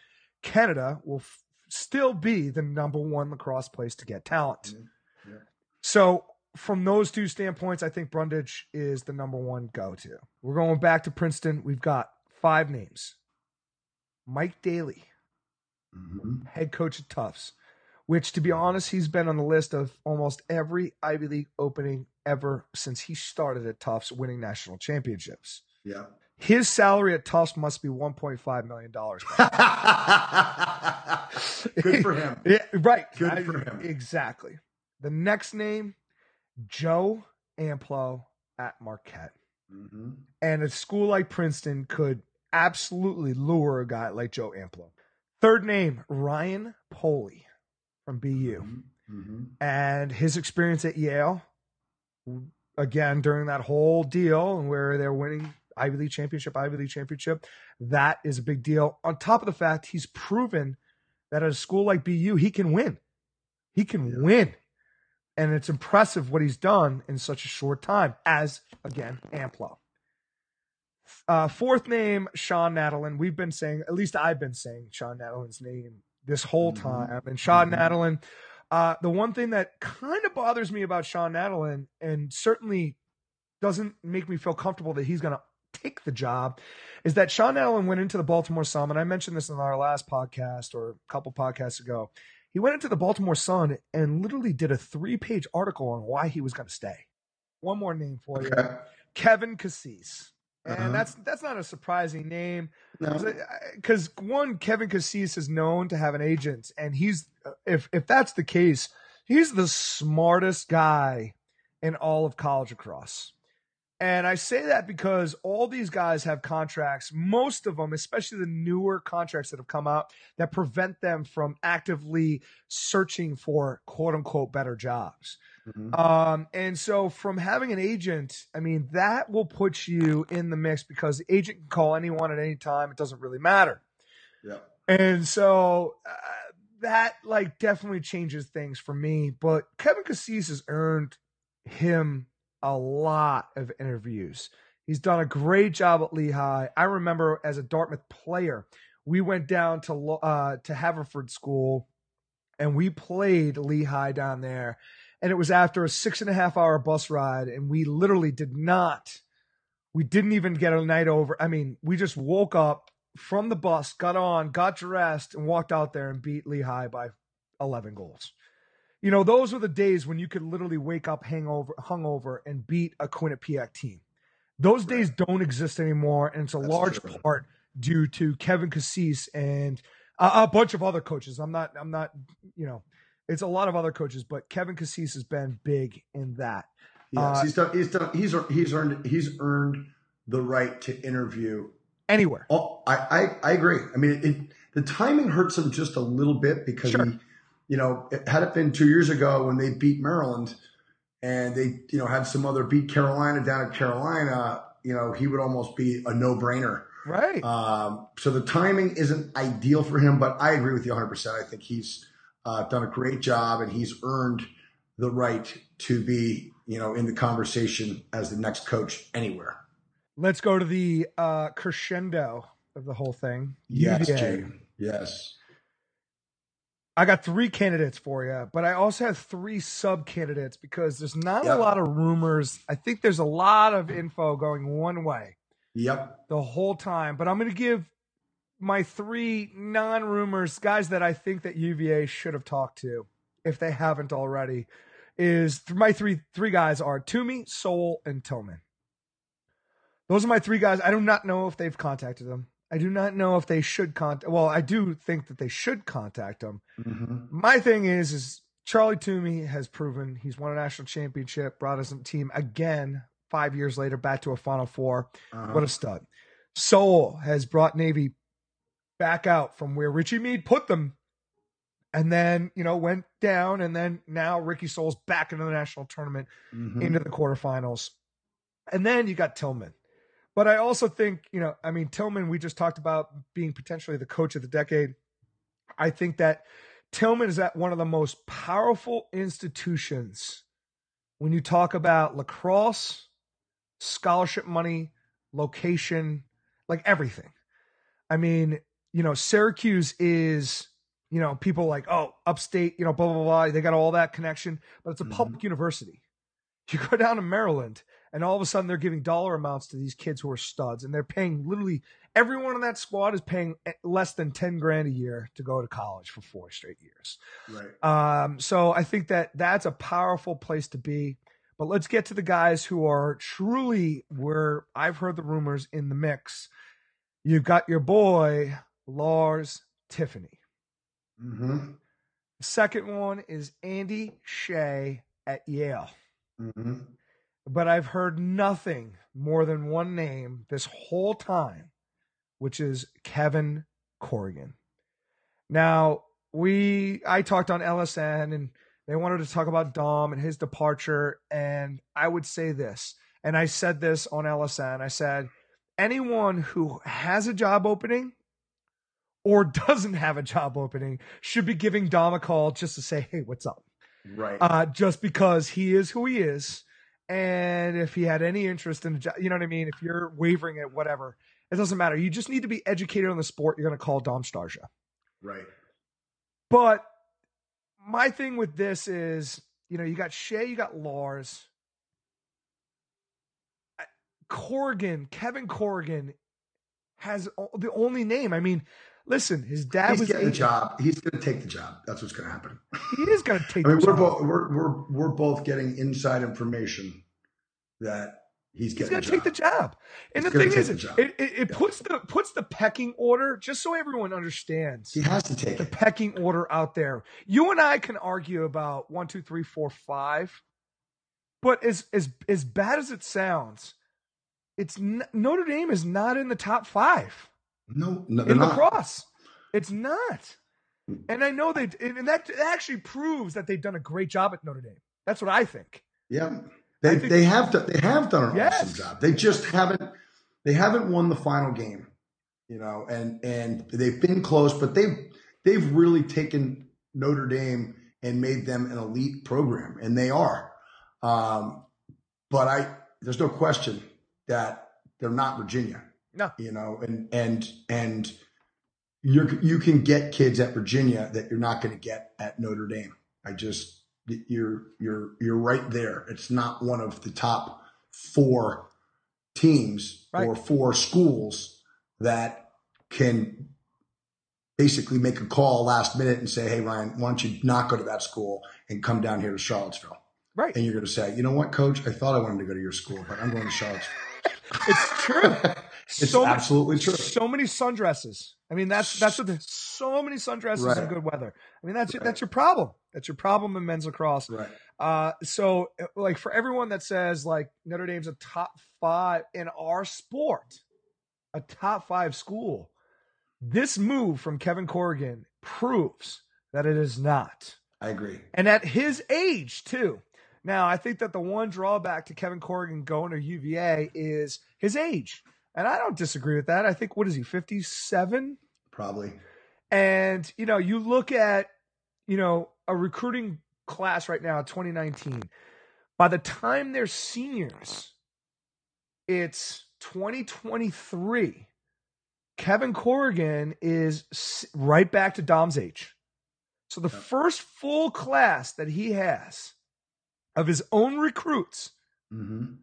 Canada will f- still be the number one lacrosse place to get talent. Mm-hmm. Yeah. So from those two standpoints, I think Brundage is the number one go-to. We're going back to Princeton. We've got five names. Mike Daly, mm-hmm. head coach at Tufts, which, to be honest, he's been on the list of almost every Ivy League opening ever since he started at Tufts, winning national championships. Yeah. His salary at Tufts must be one point five million dollars. Good for him. Yeah, right. Good I, for him. Exactly. The next name, Joe Amplo at Marquette. Mm-hmm. And a school like Princeton could absolutely lure a guy like Joe Amplo. Third name, Ryan Pohle from B U. Mm-hmm. And his experience at Yale, again, during that whole deal and where they're winning Ivy League championship, Ivy League championship, that is a big deal. On top of the fact, he's proven that at a school like B U, he can win. He can yeah. win. And it's impressive what he's done in such a short time as, again, Amplo. Uh, fourth name, Sean Nadelin. We've been saying, at least I've been saying Sean Nadelin's name this whole time. Mm-hmm. And Sean mm-hmm. Nadelin, uh, the one thing that kind of bothers me about Sean Nadelin, and certainly doesn't make me feel comfortable that he's going to take the job, is that Sean Nadelin went into the Baltimore Sun, and I mentioned this in our last podcast or a couple podcasts ago. He went into the Baltimore Sun and literally did a three-page article on why he was going to stay. one more name for you, okay. Kevin Cassis. And uh-huh. that's that's not a surprising name, because no. one, Kevin Cassis is known to have an agent, and he's if if that's the case, he's the smartest guy in all of college lacrosse. And I say that because all these guys have contracts, most of them, especially the newer contracts that have come out, that prevent them from actively searching for quote-unquote better jobs. Mm-hmm. Um, and so from having an agent, I mean, that will put you in the mix because the agent can call anyone at any time. It doesn't really matter. Yeah. And so uh, that like definitely changes things for me. But Kevin Cassis has earned him a lot of interviews. He's done a great job at Lehigh. I remember as a Dartmouth player, we went down to uh, to Haverford School, and we played Lehigh down there. And it was after a six and a half hour bus ride, and we literally did not, we didn't even get a night over. I mean, we just woke up from the bus, got on, got dressed, and walked out there and beat Lehigh by eleven goals. You know, those were the days when you could literally wake up hangover, hungover and beat a Quinnipiac team. Those right. days don't exist anymore, and it's a That's large true. part due to Kevin Cassis and a, a bunch of other coaches. I'm not, I'm not, you know, it's a lot of other coaches, but Kevin Cassis has been big in that. Yes, uh, he's done, he's done, he's he's earned he's earned the right to interview anywhere. Oh, I, I I agree. I mean, it, the timing hurts him just a little bit because sure. he. You know, had it been two years ago when they beat Maryland and they, you know, had some other beat Carolina down at Carolina, you know, he would almost be a no-brainer. Right. Um, so the timing isn't ideal for him, but I agree with you one hundred percent. I think he's uh, done a great job, and he's earned the right to be, you know, in the conversation as the next coach anywhere. Let's go to the uh, crescendo of the whole thing. Yes, Jay. Yes. I got three candidates for you, but I also have three sub candidates because there's not yep. a lot of rumors. I think there's a lot of info going one way yep. the whole time, but I'm going to give my three non-rumors, guys that I think that U V A should have talked to if they haven't already. Is my three, three guys are Toomey, Sowell, and Tillman. Those are my three guys. I do not know if they've contacted them. I do not know if they should contact. Well, I do think that they should contact him. Mm-hmm. My thing is, is Charlie Toomey has proven he's won a national championship, brought his team again five years later back to a Final Four. Uh-huh. What a stud! Sowell has brought Navy back out from where Richie Meade put them, and then you know went down, and then now Ricky Sowell's back into the national tournament, mm-hmm. into the quarterfinals, and then you got Tillman. But I also think, you know, I mean, Tillman, we just talked about being potentially the coach of the decade. I think that Tillman is at one of the most powerful institutions when you talk about lacrosse, scholarship money, location, like everything. I mean, you know, Syracuse is, you know, people like, oh, upstate, you know, blah, blah, blah. They got all that connection, but it's a mm-hmm. public university. You go down to Maryland, and all of a sudden they're giving dollar amounts to these kids who are studs, and they're paying literally everyone in that squad is paying less than ten grand a year to go to college for four straight years. Right. Um, so I think that that's a powerful place to be, but let's get to the guys who are truly where I've heard the rumors in the mix. You've got your boy, Lars Tiffany. Mm-hmm. The second one is Andy Shea at Yale. Mm-hmm. But I've heard nothing more than one name this whole time, which is Kevin Corrigan. Now, we I talked on L S N, and they wanted to talk about Dom and his departure, and I would say this, and I said this on L S N. I said, anyone who has a job opening or doesn't have a job opening should be giving Dom a call just to say, hey, what's up? Right. Uh, just because he is who he is. And if he had any interest in, you know what I mean? If you're wavering at whatever, it doesn't matter. You just need to be educated on the sport. You're going to call Dom Starja. Right. But my thing with this is, you know, you got Shea, you got Lars. Corrigan, Kevin Corrigan has the only name. I mean, listen, his dad He's was getting a job. He's going to take the job. That's what's going to happen. He is going to take. I mean, the we're job. both we're, we're we're both getting inside information that he's getting he's going to take the job. And he's the thing is, the it, it, it yeah. puts the puts the pecking order, just so everyone understands. He has to take the it. pecking order out there. You and I can argue about one, two, three, four, five. But as as as bad as it sounds, it's n- Notre Dame is not in the top five. No, no in lacrosse, it's not. And I know they, and that actually proves that they've done a great job at Notre Dame. That's what I think. Yeah, they think, they have done, they have done an yes. awesome job. They just haven't they haven't won the final game, you know. And and they've been close, but they've they've really taken Notre Dame and made them an elite program, and they are. Um, but I there's no question that they're not Virginia. No, you know, and and and. You're, you can get kids at Virginia that you're not going to get at Notre Dame. I just you're you're you're right there. It's not one of the top four teams right. or four schools that can basically make a call last minute and say, "Hey, Ryan, why don't you not go to that school and come down here to Charlottesville?" Right, and you're going to say, "You know what, Coach? I thought I wanted to go to your school, but I'm going to Charlottesville." It's true. It's so absolutely many, true. So many sundresses. I mean, that's that's what the, so many sundresses right. in good weather. I mean, that's right. that's your problem. That's your problem in men's lacrosse. Right. Uh, so, like, for everyone that says like Notre Dame's a top five in our sport, a top five school, this move from Kevin Corrigan proves that it is not. I agree. And at his age too. Now, I think that the one drawback to Kevin Corrigan going to U V A is his age. And I don't disagree with that. I think, what is he, fifty-seven? Probably. And, you know, you look at, you know, a recruiting class right now, twenty nineteen. By the time they're seniors, it's twenty twenty-three. Kevin Corrigan is right back to Dom's age. So the yep. first full class that he has of his own recruits mm-hmm.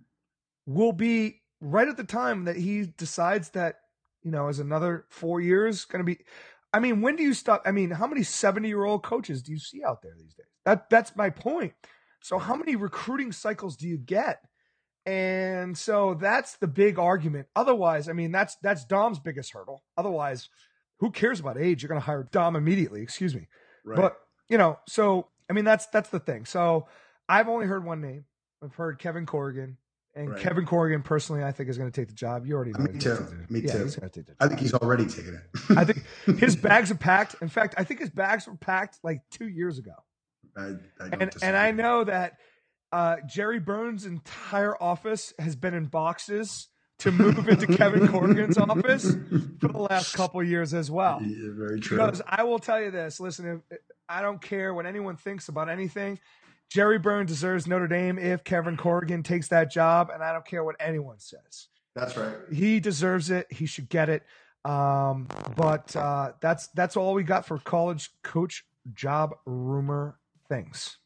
will be right at the time that he decides that, you know, is another four years going to be. I mean, when do you stop? I mean, how many seventy-year-old coaches do you see out there these days? That that's my point. So how many recruiting cycles do you get? And so that's the big argument. Otherwise, I mean, that's that's Dom's biggest hurdle. Otherwise, who cares about age? You're going to hire Dom immediately. Excuse me. Right. But, you know, so, I mean, that's that's the thing. So I've only heard one name. I've heard Kevin Corrigan. And right. Kevin Corrigan, personally, I think is going to take the job. You already know. Me too. Me yeah, too. He's going to take the job. I think he's already taken it. I think his bags are packed. In fact, I think his bags were packed like two years ago. I, I don't and, and I know that uh, Jerry Burns' entire office has been in boxes to move into Kevin Corrigan's office for the last couple of years as well. Yeah, very true. Because I will tell you this. Listen, I don't care what anyone thinks about anything. Jerry Byrne deserves Notre Dame if Kevin Corrigan takes that job, and I don't care what anyone says. That's right. He deserves it. He should get it. Um, but uh, that's that's all we got for college coach job rumor things.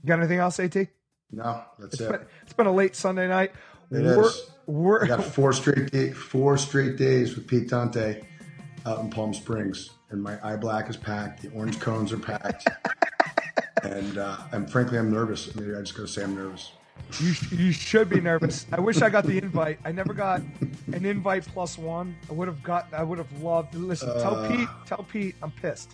You got anything else, A T? No, that's it's it. Been, it's been a late Sunday night. It we're, is. We're, I got four straight day, four straight days with Pete Dante out in Palm Springs, and my eye black is packed. The orange cones are packed. And uh, I'm frankly, I'm nervous. I mean, I just gotta say, I'm nervous. You you should be nervous. I wish I got the invite. I never got an invite plus one. I would have got. I would have loved. Listen, uh, tell Pete. Tell Pete. I'm pissed.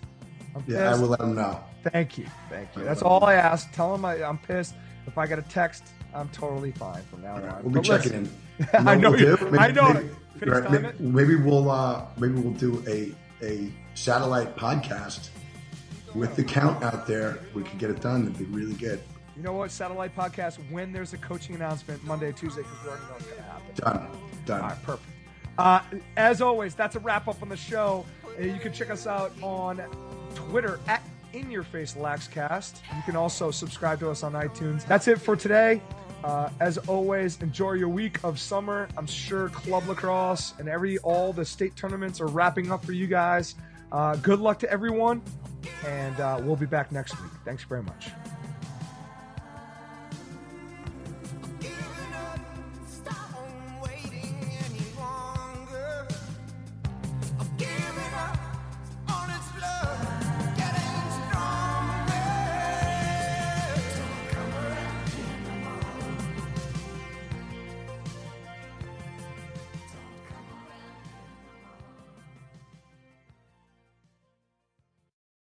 I'm pissed. Yeah, I will let him know. Thank you. Thank you. I That's all I ask. Tell him I, I'm pissed. If I get a text, I'm totally fine from now right, on. We'll but be listen, checking in. No, I know we'll you. Maybe, I know. Maybe, right, maybe, it. maybe we'll uh, maybe we'll do a a satellite podcast. With the count out there, we could get it done. It'd be really good. You know what? Satellite podcast, when there's a coaching announcement, Monday, Tuesday, because we already know it's going to happen. Done. Done. All right, perfect. Uh, as always, that's a wrap up on the show. Uh, you can check us out on Twitter at InYourFaceLaxCast. You can also subscribe to us on iTunes. That's it for today. Uh, as always, enjoy your week of summer. I'm sure club lacrosse and every all the state tournaments are wrapping up for you guys. Uh, good luck to everyone. And uh, we'll be back next week. Thanks very much.